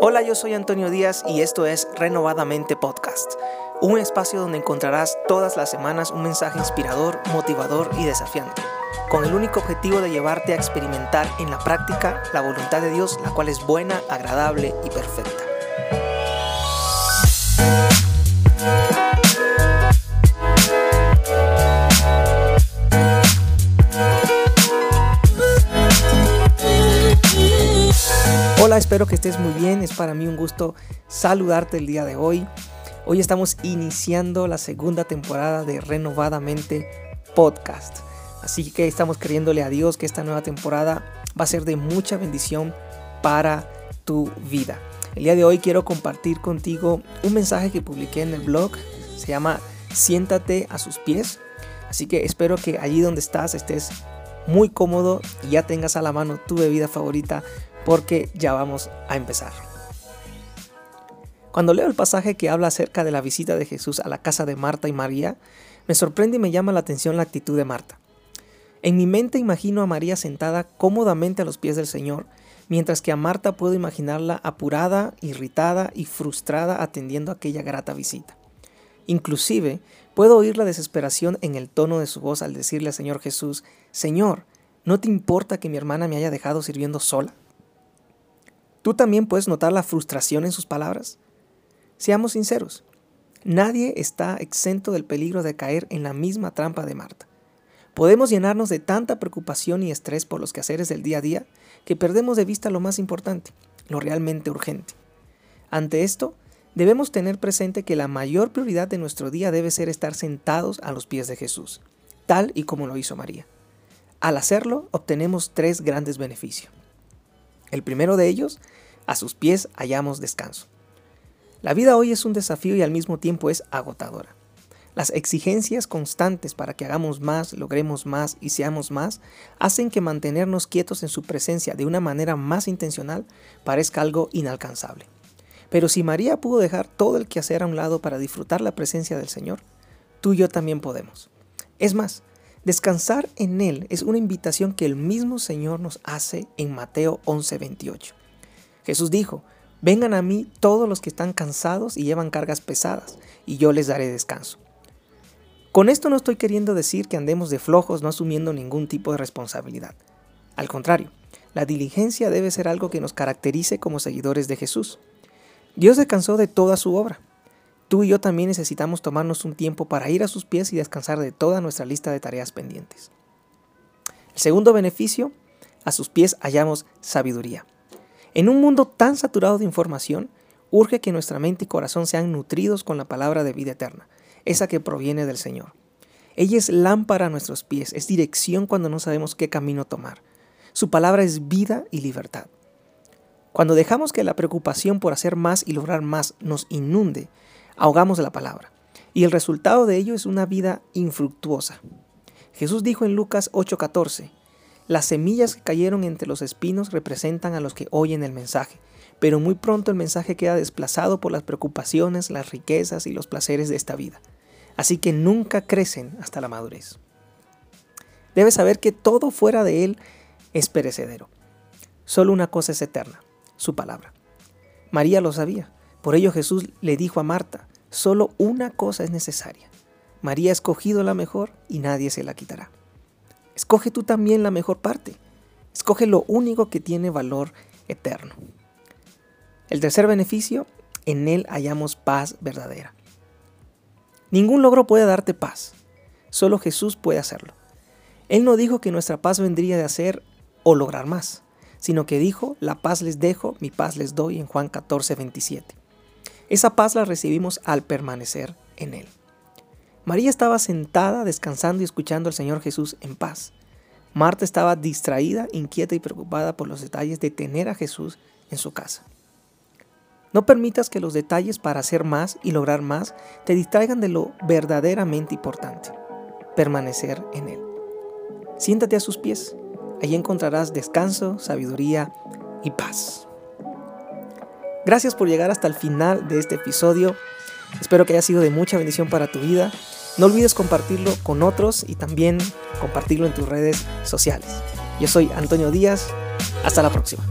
Hola, yo soy Antonio Díaz y esto es Renovadamente Podcast, un espacio donde encontrarás todas las semanas un mensaje inspirador, motivador y desafiante, con el único objetivo de llevarte a experimentar en la práctica la voluntad de Dios, la cual es buena, agradable y perfecta. Hola, espero que estés muy bien. Es para mí un gusto saludarte el día de hoy. Hoy estamos iniciando la segunda temporada de Renovadamente Podcast. Así que estamos creyéndole a Dios que esta nueva temporada va a ser de mucha bendición para tu vida. El día de hoy quiero compartir contigo un mensaje que publiqué en el blog. Se llama Siéntate a sus pies. Así que espero que allí donde estás estés muy cómodo y ya tengas a la mano tu bebida favorita, porque ya vamos a empezar. Cuando leo el pasaje que habla acerca de la visita de Jesús a la casa de Marta y María, me sorprende y me llama la atención la actitud de Marta. En mi mente imagino a María sentada cómodamente a los pies del Señor, mientras que a Marta puedo imaginarla apurada, irritada y frustrada atendiendo aquella grata visita. Inclusive, puedo oír la desesperación en el tono de su voz al decirle al Señor Jesús, «Señor, ¿no te importa que mi hermana me haya dejado sirviendo sola?». ¿Tú también puedes notar la frustración en sus palabras? Seamos sinceros, nadie está exento del peligro de caer en la misma trampa de Marta. Podemos llenarnos de tanta preocupación y estrés por los quehaceres del día a día que perdemos de vista lo más importante, lo realmente urgente. Ante esto, debemos tener presente que la mayor prioridad de nuestro día debe ser estar sentados a los pies de Jesús, tal y como lo hizo María. Al hacerlo, obtenemos tres grandes beneficios. El primero de ellos, a sus pies hallamos descanso. La vida hoy es un desafío y al mismo tiempo es agotadora. Las exigencias constantes para que hagamos más, logremos más y seamos más, hacen que mantenernos quietos en su presencia de una manera más intencional parezca algo inalcanzable. Pero si María pudo dejar todo el quehacer a un lado para disfrutar la presencia del Señor, tú y yo también podemos. Es más, descansar en Él es una invitación que el mismo Señor nos hace en Mateo once veintiocho. Jesús dijo, «Vengan a mí todos los que están cansados y llevan cargas pesadas, y yo les daré descanso». Con esto no estoy queriendo decir que andemos de flojos no asumiendo ningún tipo de responsabilidad. Al contrario, la diligencia debe ser algo que nos caracterice como seguidores de Jesús. Dios descansó de toda su obra. Tú y yo también necesitamos tomarnos un tiempo para ir a sus pies y descansar de toda nuestra lista de tareas pendientes. El segundo beneficio, a sus pies hallamos sabiduría. En un mundo tan saturado de información, urge que nuestra mente y corazón sean nutridos con la palabra de vida eterna, esa que proviene del Señor. Ella es lámpara a nuestros pies, es dirección cuando no sabemos qué camino tomar. Su palabra es vida y libertad. Cuando dejamos que la preocupación por hacer más y lograr más nos inunde, ahogamos la palabra, y el resultado de ello es una vida infructuosa. Jesús dijo en Lucas ocho catorce, «Las semillas que cayeron entre los espinos representan a los que oyen el mensaje, pero muy pronto el mensaje queda desplazado por las preocupaciones, las riquezas y los placeres de esta vida. Así que nunca crecen hasta la madurez». Debes saber que todo fuera de Él es perecedero. Solo una cosa es eterna, su palabra. María lo sabía. Por ello Jesús le dijo a Marta, solo una cosa es necesaria. María ha escogido la mejor y nadie se la quitará. Escoge tú también la mejor parte. Escoge lo único que tiene valor eterno. El tercer beneficio, en él hallamos paz verdadera. Ningún logro puede darte paz. Solo Jesús puede hacerlo. Él no dijo que nuestra paz vendría de hacer o lograr más, sino que dijo, la paz les dejo, mi paz les doy en Juan catorce veintisiete. Esa paz la recibimos al permanecer en Él. María estaba sentada, descansando y escuchando al Señor Jesús en paz. Marta estaba distraída, inquieta y preocupada por los detalles de tener a Jesús en su casa. No permitas que los detalles para hacer más y lograr más te distraigan de lo verdaderamente importante, permanecer en Él. Siéntate a sus pies, allí encontrarás descanso, sabiduría y paz. Gracias por llegar hasta el final de este episodio. Espero que haya sido de mucha bendición para tu vida. No olvides compartirlo con otros y también compartirlo en tus redes sociales. Yo soy Antonio Díaz. Hasta la próxima.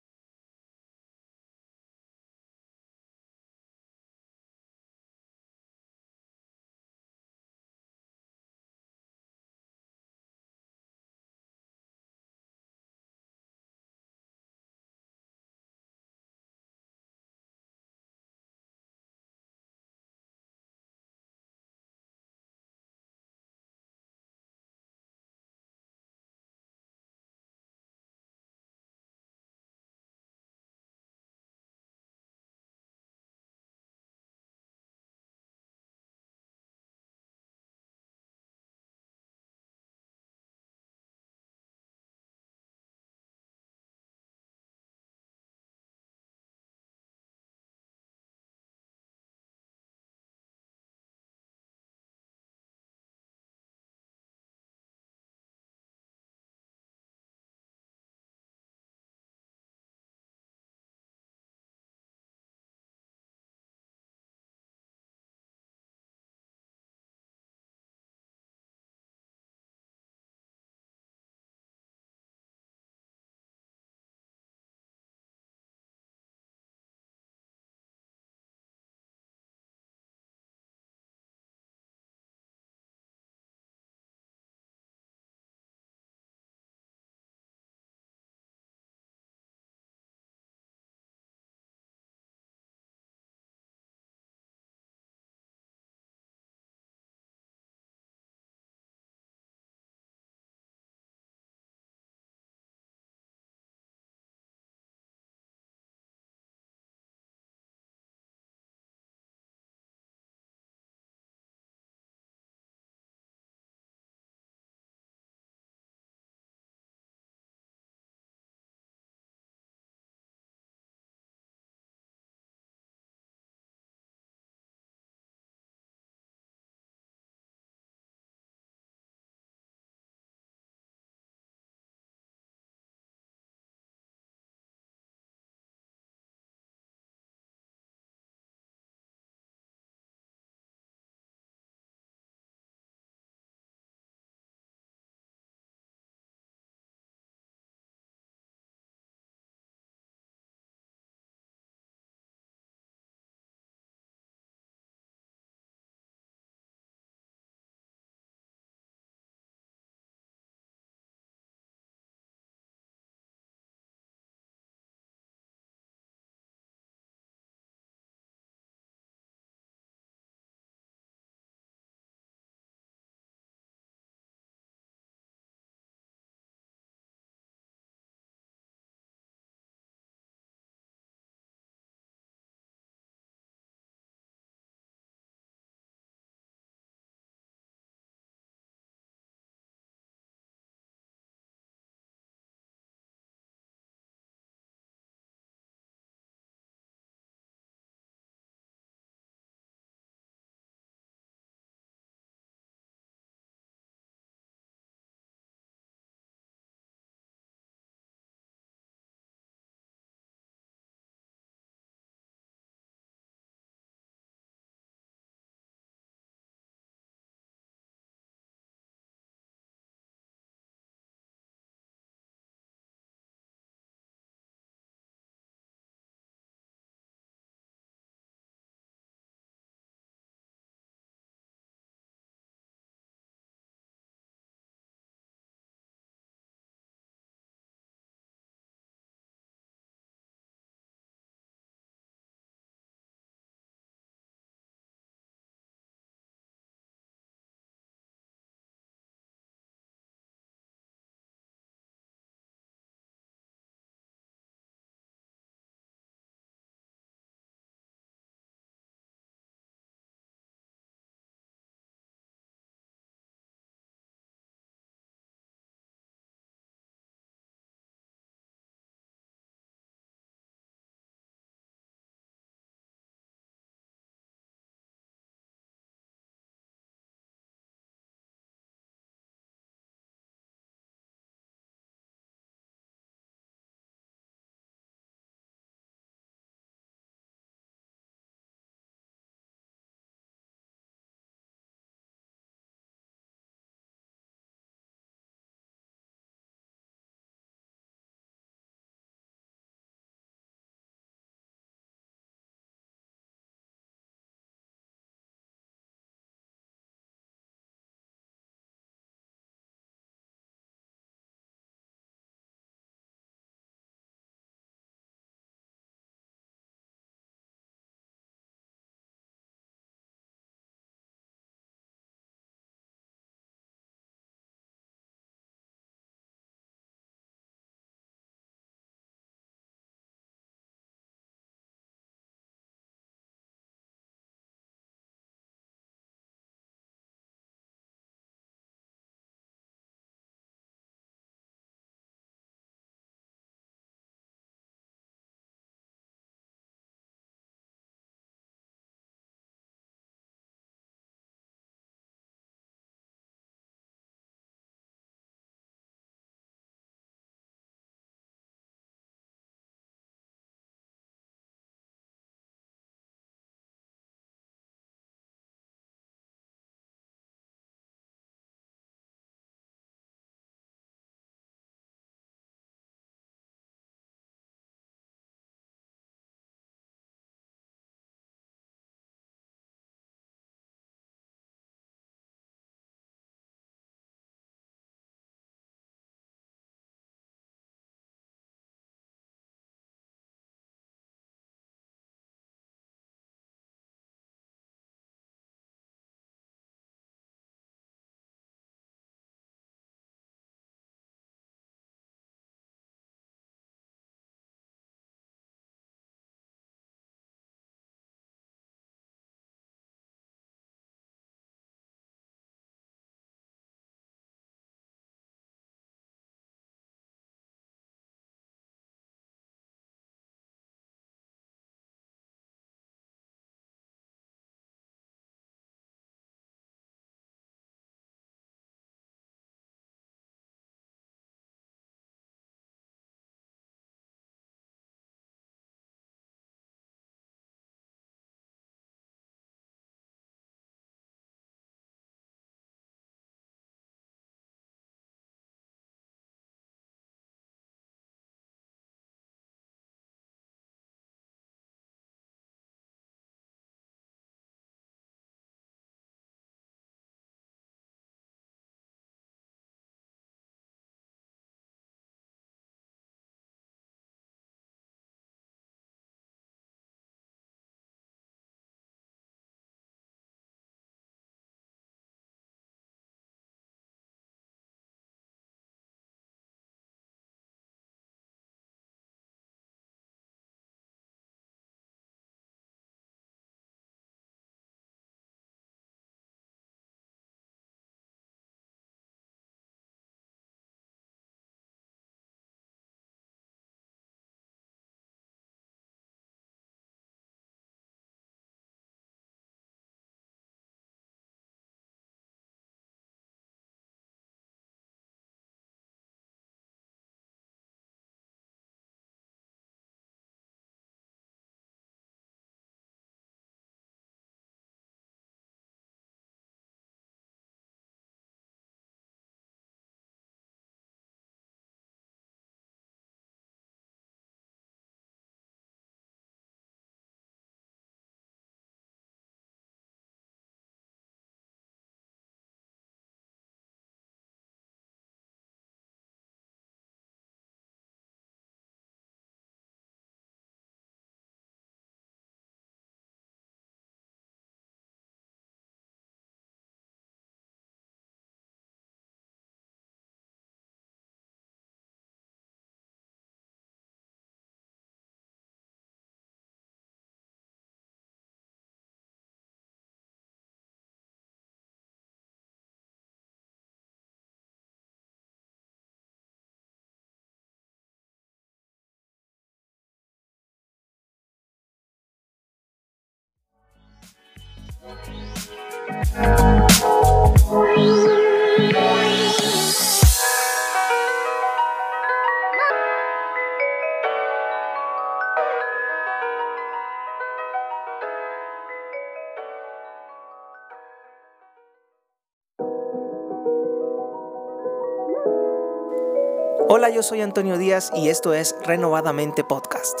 Hola, yo soy Antonio Díaz y esto es Renovadamente Podcast,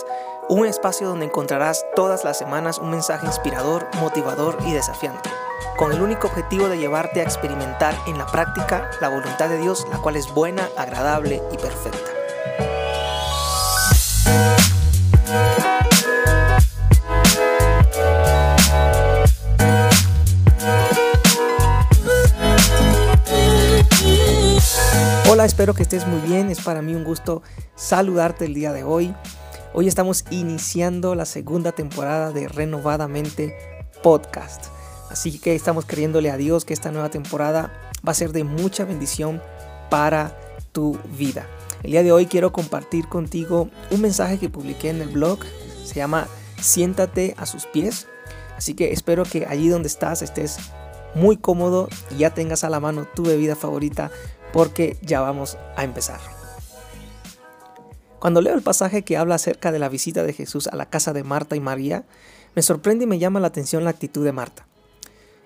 un espacio donde encontrarás todas las semanas un mensaje inspirador, motivador y desafiante, con el único objetivo de llevarte a experimentar en la práctica la voluntad de Dios, la cual es buena, agradable y perfecta. Hola, espero que estés muy bien. Es para mí un gusto saludarte el día de hoy. Hoy estamos iniciando la segunda temporada de Renovadamente Podcast. Así que estamos creyéndole a Dios que esta nueva temporada va a ser de mucha bendición para tu vida. El día de hoy quiero compartir contigo un mensaje que publiqué en el blog. Se llama Siéntate a sus pies. Así que espero que allí donde estás estés muy cómodo y ya tengas a la mano tu bebida favorita, porque ya vamos a empezar. Cuando leo el pasaje que habla acerca de la visita de Jesús a la casa de Marta y María, me sorprende y me llama la atención la actitud de Marta.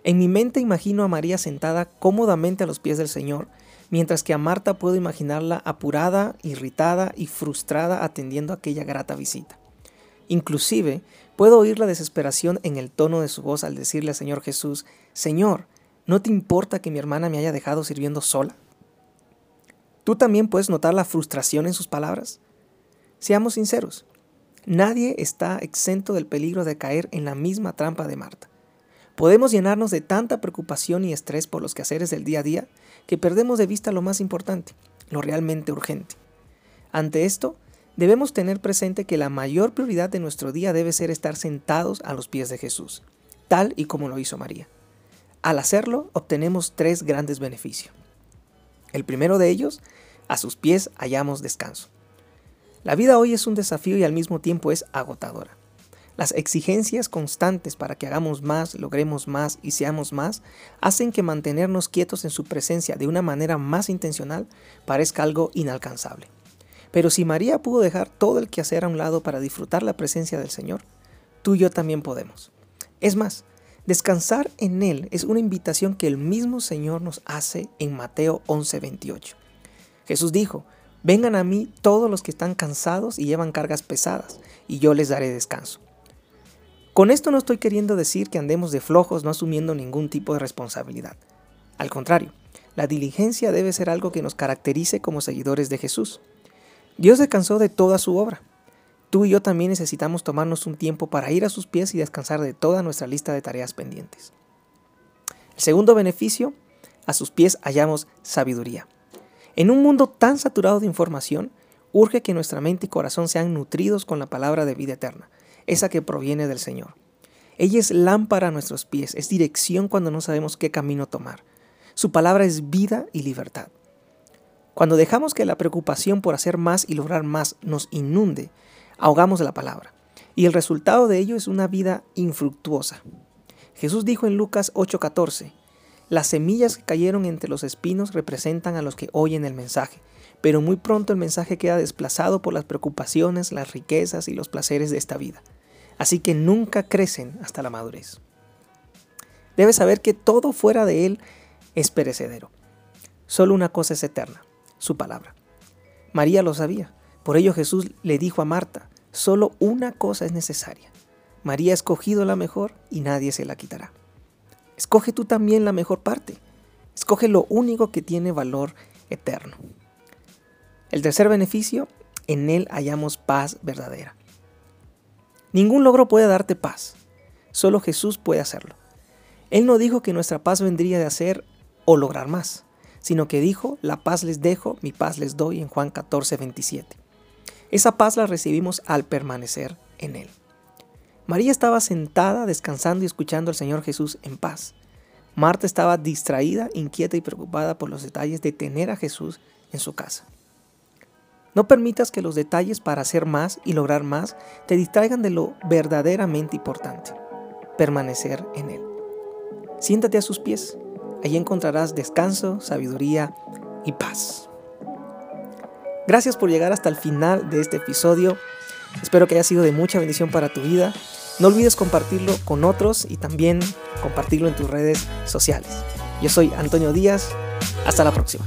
En mi mente imagino a María sentada cómodamente a los pies del Señor, mientras que a Marta puedo imaginarla apurada, irritada y frustrada atendiendo aquella grata visita. Inclusive, puedo oír la desesperación en el tono de su voz al decirle al Señor Jesús: «Señor, ¿no te importa que mi hermana me haya dejado sirviendo sola?». ¿Tú también puedes notar la frustración en sus palabras? Seamos sinceros, nadie está exento del peligro de caer en la misma trampa de Marta. Podemos llenarnos de tanta preocupación y estrés por los quehaceres del día a día que perdemos de vista lo más importante, lo realmente urgente. Ante esto, debemos tener presente que la mayor prioridad de nuestro día debe ser estar sentados a los pies de Jesús, tal y como lo hizo María. Al hacerlo, obtenemos tres grandes beneficios. El primero de ellos, a sus pies hallamos descanso. La vida hoy es un desafío y al mismo tiempo es agotadora. Las exigencias constantes para que hagamos más, logremos más y seamos más, hacen que mantenernos quietos en su presencia de una manera más intencional parezca algo inalcanzable. Pero si María pudo dejar todo el quehacer a un lado para disfrutar la presencia del Señor, tú y yo también podemos. Es más, descansar en Él es una invitación que el mismo Señor nos hace en Mateo once veintiocho. Jesús dijo: «Vengan a mí todos los que están cansados y llevan cargas pesadas, y yo les daré descanso». Con esto no estoy queriendo decir que andemos de flojos no asumiendo ningún tipo de responsabilidad. Al contrario, la diligencia debe ser algo que nos caracterice como seguidores de Jesús. Dios descansó de toda su obra. Tú y yo también necesitamos tomarnos un tiempo para ir a sus pies y descansar de toda nuestra lista de tareas pendientes. El segundo beneficio, a sus pies hallamos sabiduría. En un mundo tan saturado de información, urge que nuestra mente y corazón sean nutridos con la palabra de vida eterna, esa que proviene del Señor. Ella es lámpara a nuestros pies, es dirección cuando no sabemos qué camino tomar. Su palabra es vida y libertad. Cuando dejamos que la preocupación por hacer más y lograr más nos inunde, ahogamos la palabra, y el resultado de ello es una vida infructuosa. Jesús dijo en Lucas ocho catorce, «Las semillas que cayeron entre los espinos representan a los que oyen el mensaje, pero muy pronto el mensaje queda desplazado por las preocupaciones, las riquezas y los placeres de esta vida, así que nunca crecen hasta la madurez». Debes saber que todo fuera de Él es perecedero. Solo una cosa es eterna, su palabra. María lo sabía, por ello Jesús le dijo a Marta: «Solo una cosa es necesaria. María ha escogido la mejor y nadie se la quitará». Escoge tú también la mejor parte. Escoge lo único que tiene valor eterno. El tercer beneficio, en Él hallamos paz verdadera. Ningún logro puede darte paz. Solo Jesús puede hacerlo. Él no dijo que nuestra paz vendría de hacer o lograr más, sino que dijo: «La paz les dejo, mi paz les doy» en Juan catorce veintisiete. Esa paz la recibimos al permanecer en Él. María estaba sentada, descansando y escuchando al Señor Jesús en paz. Marta estaba distraída, inquieta y preocupada por los detalles de tener a Jesús en su casa. No permitas que los detalles para hacer más y lograr más te distraigan de lo verdaderamente importante: permanecer en Él. Siéntate a sus pies. Allí encontrarás descanso, sabiduría y paz. Gracias por llegar hasta el final de este episodio. Espero que haya sido de mucha bendición para tu vida. No olvides compartirlo con otros y también compartirlo en tus redes sociales. Yo soy Antonio Díaz. Hasta la próxima.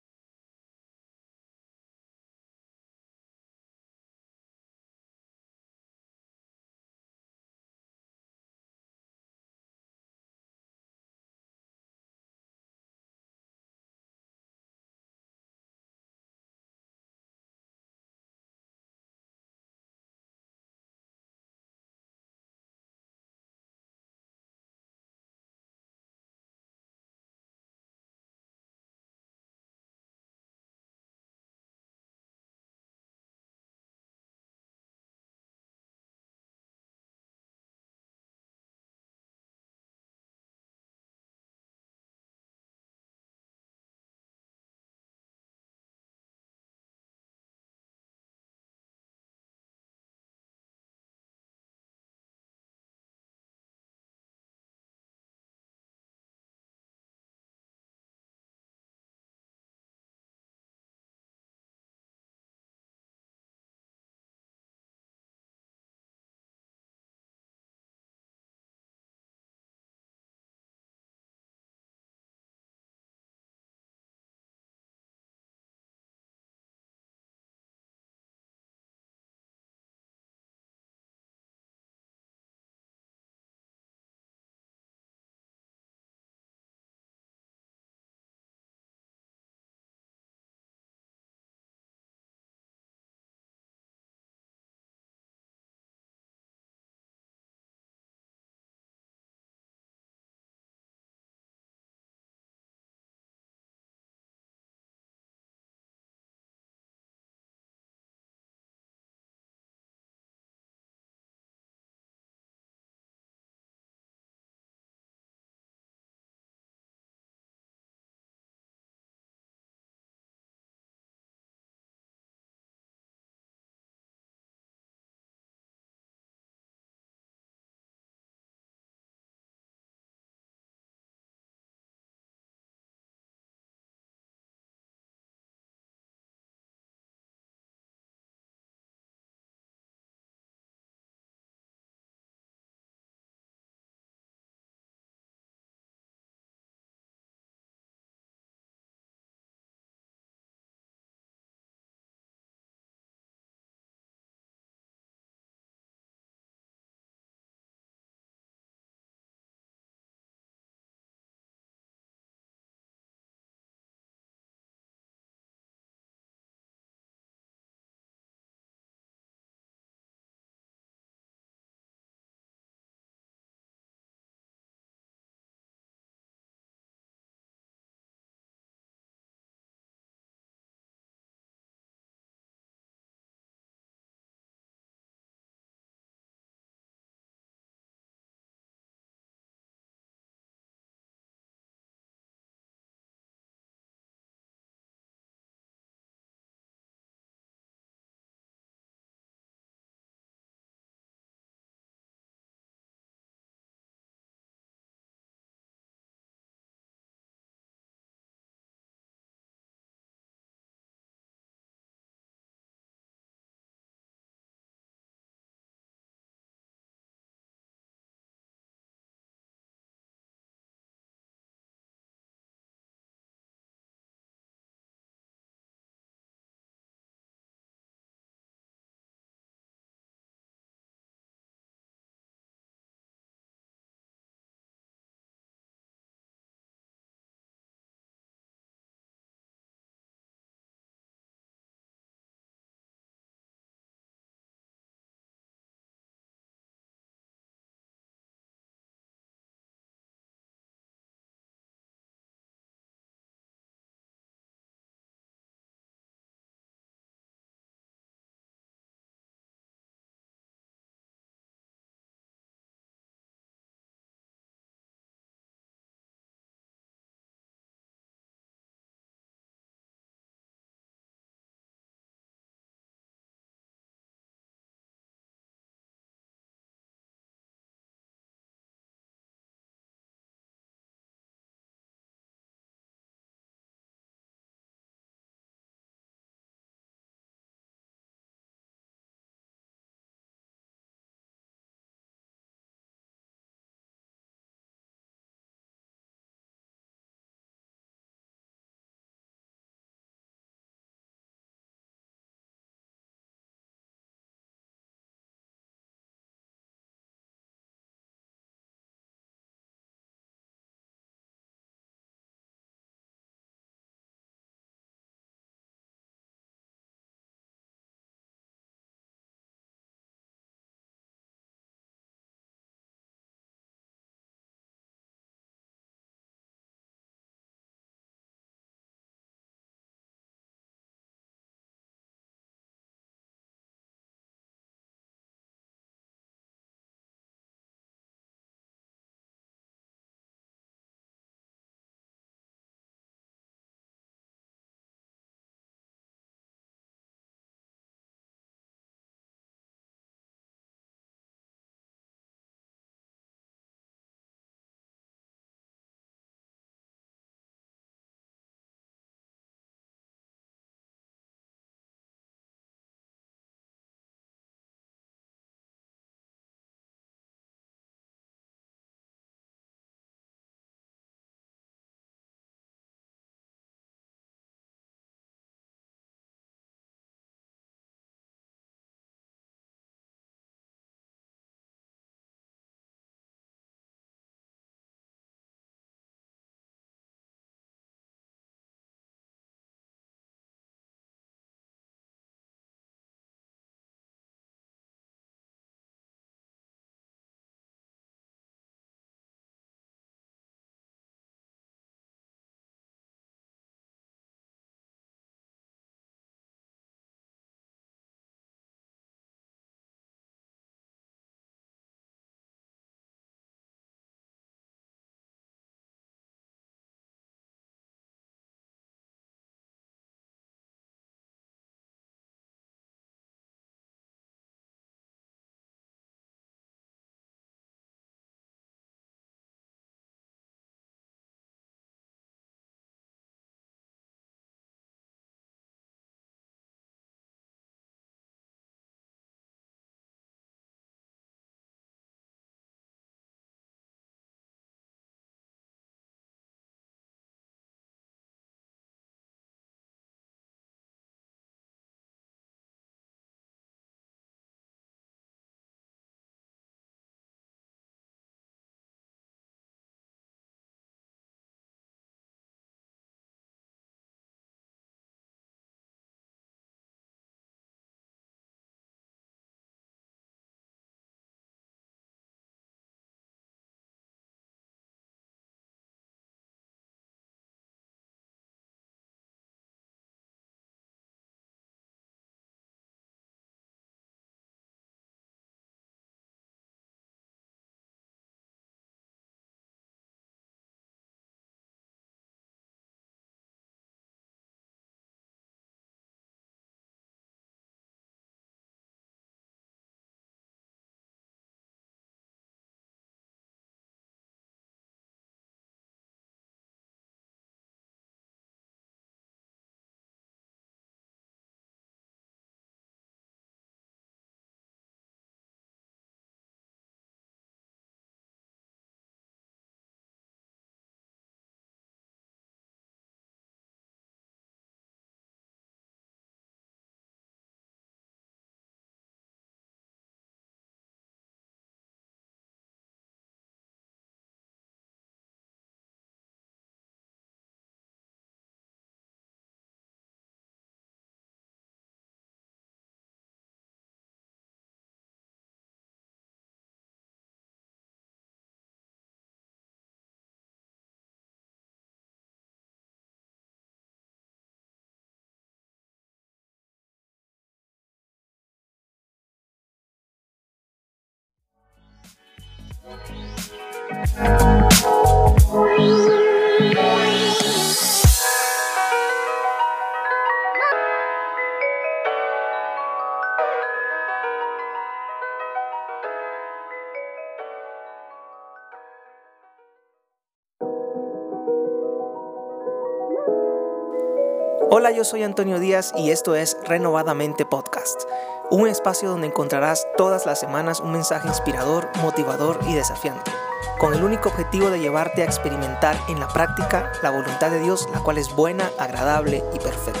Hola, yo soy Antonio Díaz y esto es Renovadamente Podcast, un espacio donde encontrarás todas las semanas un mensaje inspirador, motivador y desafiante, con el único objetivo de llevarte a experimentar en la práctica la voluntad de Dios, la cual es buena, agradable y perfecta.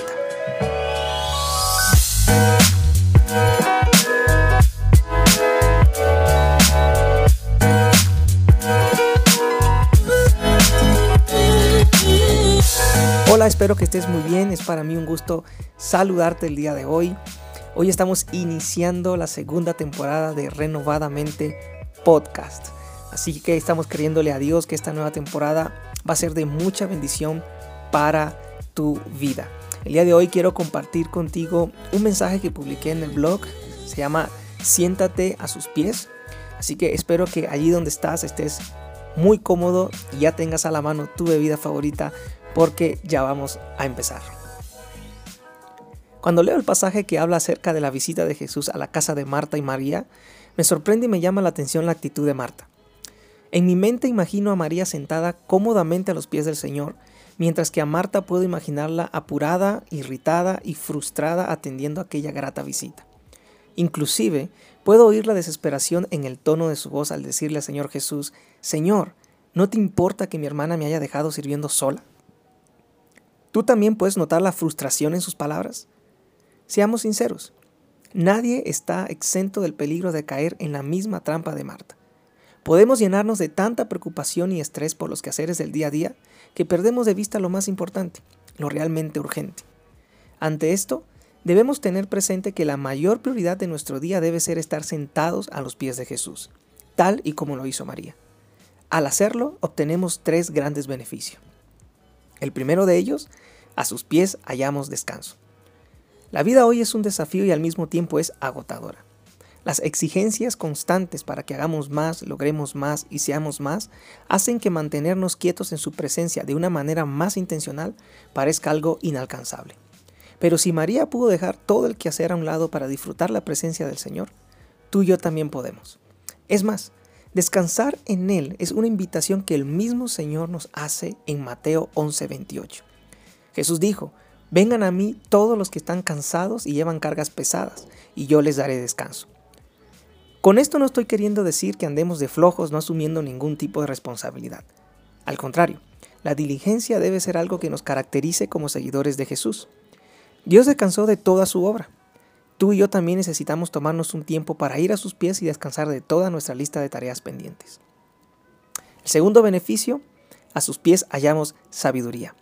Hola, espero que estés muy bien. Es para mí un gusto saludarte el día de hoy. Hoy estamos iniciando la segunda temporada de Renovadamente Podcast. Así que estamos creyéndole a Dios que esta nueva temporada va a ser de mucha bendición para tu vida. El día de hoy quiero compartir contigo un mensaje que publiqué en el blog. Se llama Siéntate a sus pies. Así que espero que allí donde estás estés muy cómodo y ya tengas a la mano tu bebida favorita, porque ya vamos a empezar. Cuando leo el pasaje que habla acerca de la visita de Jesús a la casa de Marta y María, me sorprende y me llama la atención la actitud de Marta. En mi mente imagino a María sentada cómodamente a los pies del Señor, mientras que a Marta puedo imaginarla apurada, irritada y frustrada atendiendo aquella grata visita. Inclusive, puedo oír la desesperación en el tono de su voz al decirle al Señor Jesús, «Señor, ¿no te importa que mi hermana me haya dejado sirviendo sola?». ¿Tú también puedes notar la frustración en sus palabras? Seamos sinceros, nadie está exento del peligro de caer en la misma trampa de Marta. Podemos llenarnos de tanta preocupación y estrés por los quehaceres del día a día que perdemos de vista lo más importante, lo realmente urgente. Ante esto, debemos tener presente que la mayor prioridad de nuestro día debe ser estar sentados a los pies de Jesús, tal y como lo hizo María. Al hacerlo, obtenemos tres grandes beneficios. El primero de ellos, a sus pies hallamos descanso. La vida hoy es un desafío y al mismo tiempo es agotadora. Las exigencias constantes para que hagamos más, logremos más y seamos más, hacen que mantenernos quietos en su presencia de una manera más intencional parezca algo inalcanzable. Pero si María pudo dejar todo el quehacer a un lado para disfrutar la presencia del Señor, tú y yo también podemos. Es más, descansar en Él es una invitación que el mismo Señor nos hace en Mateo once veintiocho. Jesús dijo, «Vengan a mí todos los que están cansados y llevan cargas pesadas, y yo les daré descanso». Con esto no estoy queriendo decir que andemos de flojos no asumiendo ningún tipo de responsabilidad. Al contrario, la diligencia debe ser algo que nos caracterice como seguidores de Jesús. Dios descansó de toda su obra. Tú y yo también necesitamos tomarnos un tiempo para ir a sus pies y descansar de toda nuestra lista de tareas pendientes. El segundo beneficio, a sus pies hallamos sabiduría.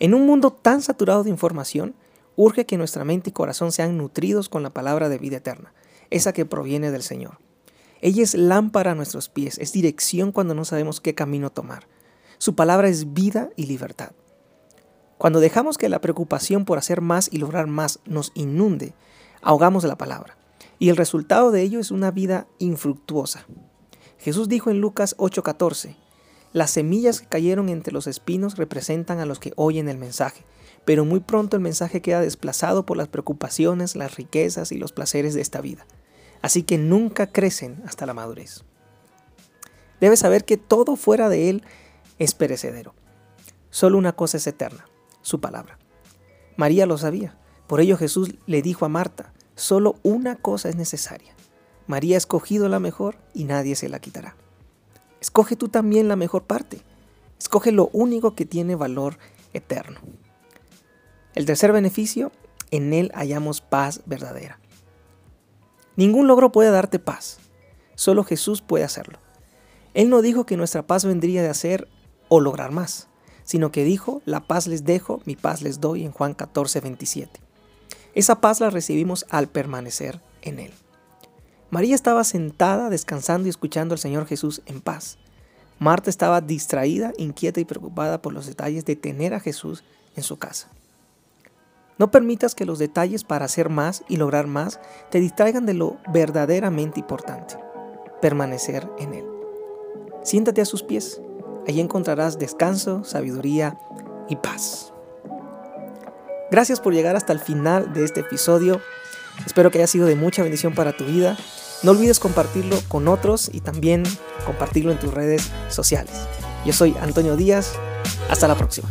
En un mundo tan saturado de información, urge que nuestra mente y corazón sean nutridos con la palabra de vida eterna, esa que proviene del Señor. Ella es lámpara a nuestros pies, es dirección cuando no sabemos qué camino tomar. Su palabra es vida y libertad. Cuando dejamos que la preocupación por hacer más y lograr más nos inunde, ahogamos la palabra, y el resultado de ello es una vida infructuosa. Jesús dijo en Lucas ocho catorce, «Las semillas que cayeron entre los espinos representan a los que oyen el mensaje, pero muy pronto el mensaje queda desplazado por las preocupaciones, las riquezas y los placeres de esta vida. Así que nunca crecen hasta la madurez». Debes saber que todo fuera de Él es perecedero. Solo una cosa es eterna, su palabra. María lo sabía. Por ello Jesús le dijo a Marta, solo una cosa es necesaria. María ha escogido la mejor y nadie se la quitará. Escoge tú también la mejor parte. Escoge lo único que tiene valor eterno. El tercer beneficio, en Él hallamos paz verdadera. Ningún logro puede darte paz. Solo Jesús puede hacerlo. Él no dijo que nuestra paz vendría de hacer o lograr más, sino que dijo, la paz les dejo, mi paz les doy en Juan catorce veintisiete. Esa paz la recibimos al permanecer en Él. María estaba sentada, descansando y escuchando al Señor Jesús en paz. Marta estaba distraída, inquieta y preocupada por los detalles de tener a Jesús en su casa. No permitas que los detalles para hacer más y lograr más te distraigan de lo verdaderamente importante, permanecer en Él. Siéntate a sus pies. Allí encontrarás descanso, sabiduría y paz. Gracias por llegar hasta el final de este episodio. Espero que haya sido de mucha bendición para tu vida. No olvides compartirlo con otros y también compartirlo en tus redes sociales. Yo soy Antonio Díaz. Hasta la próxima.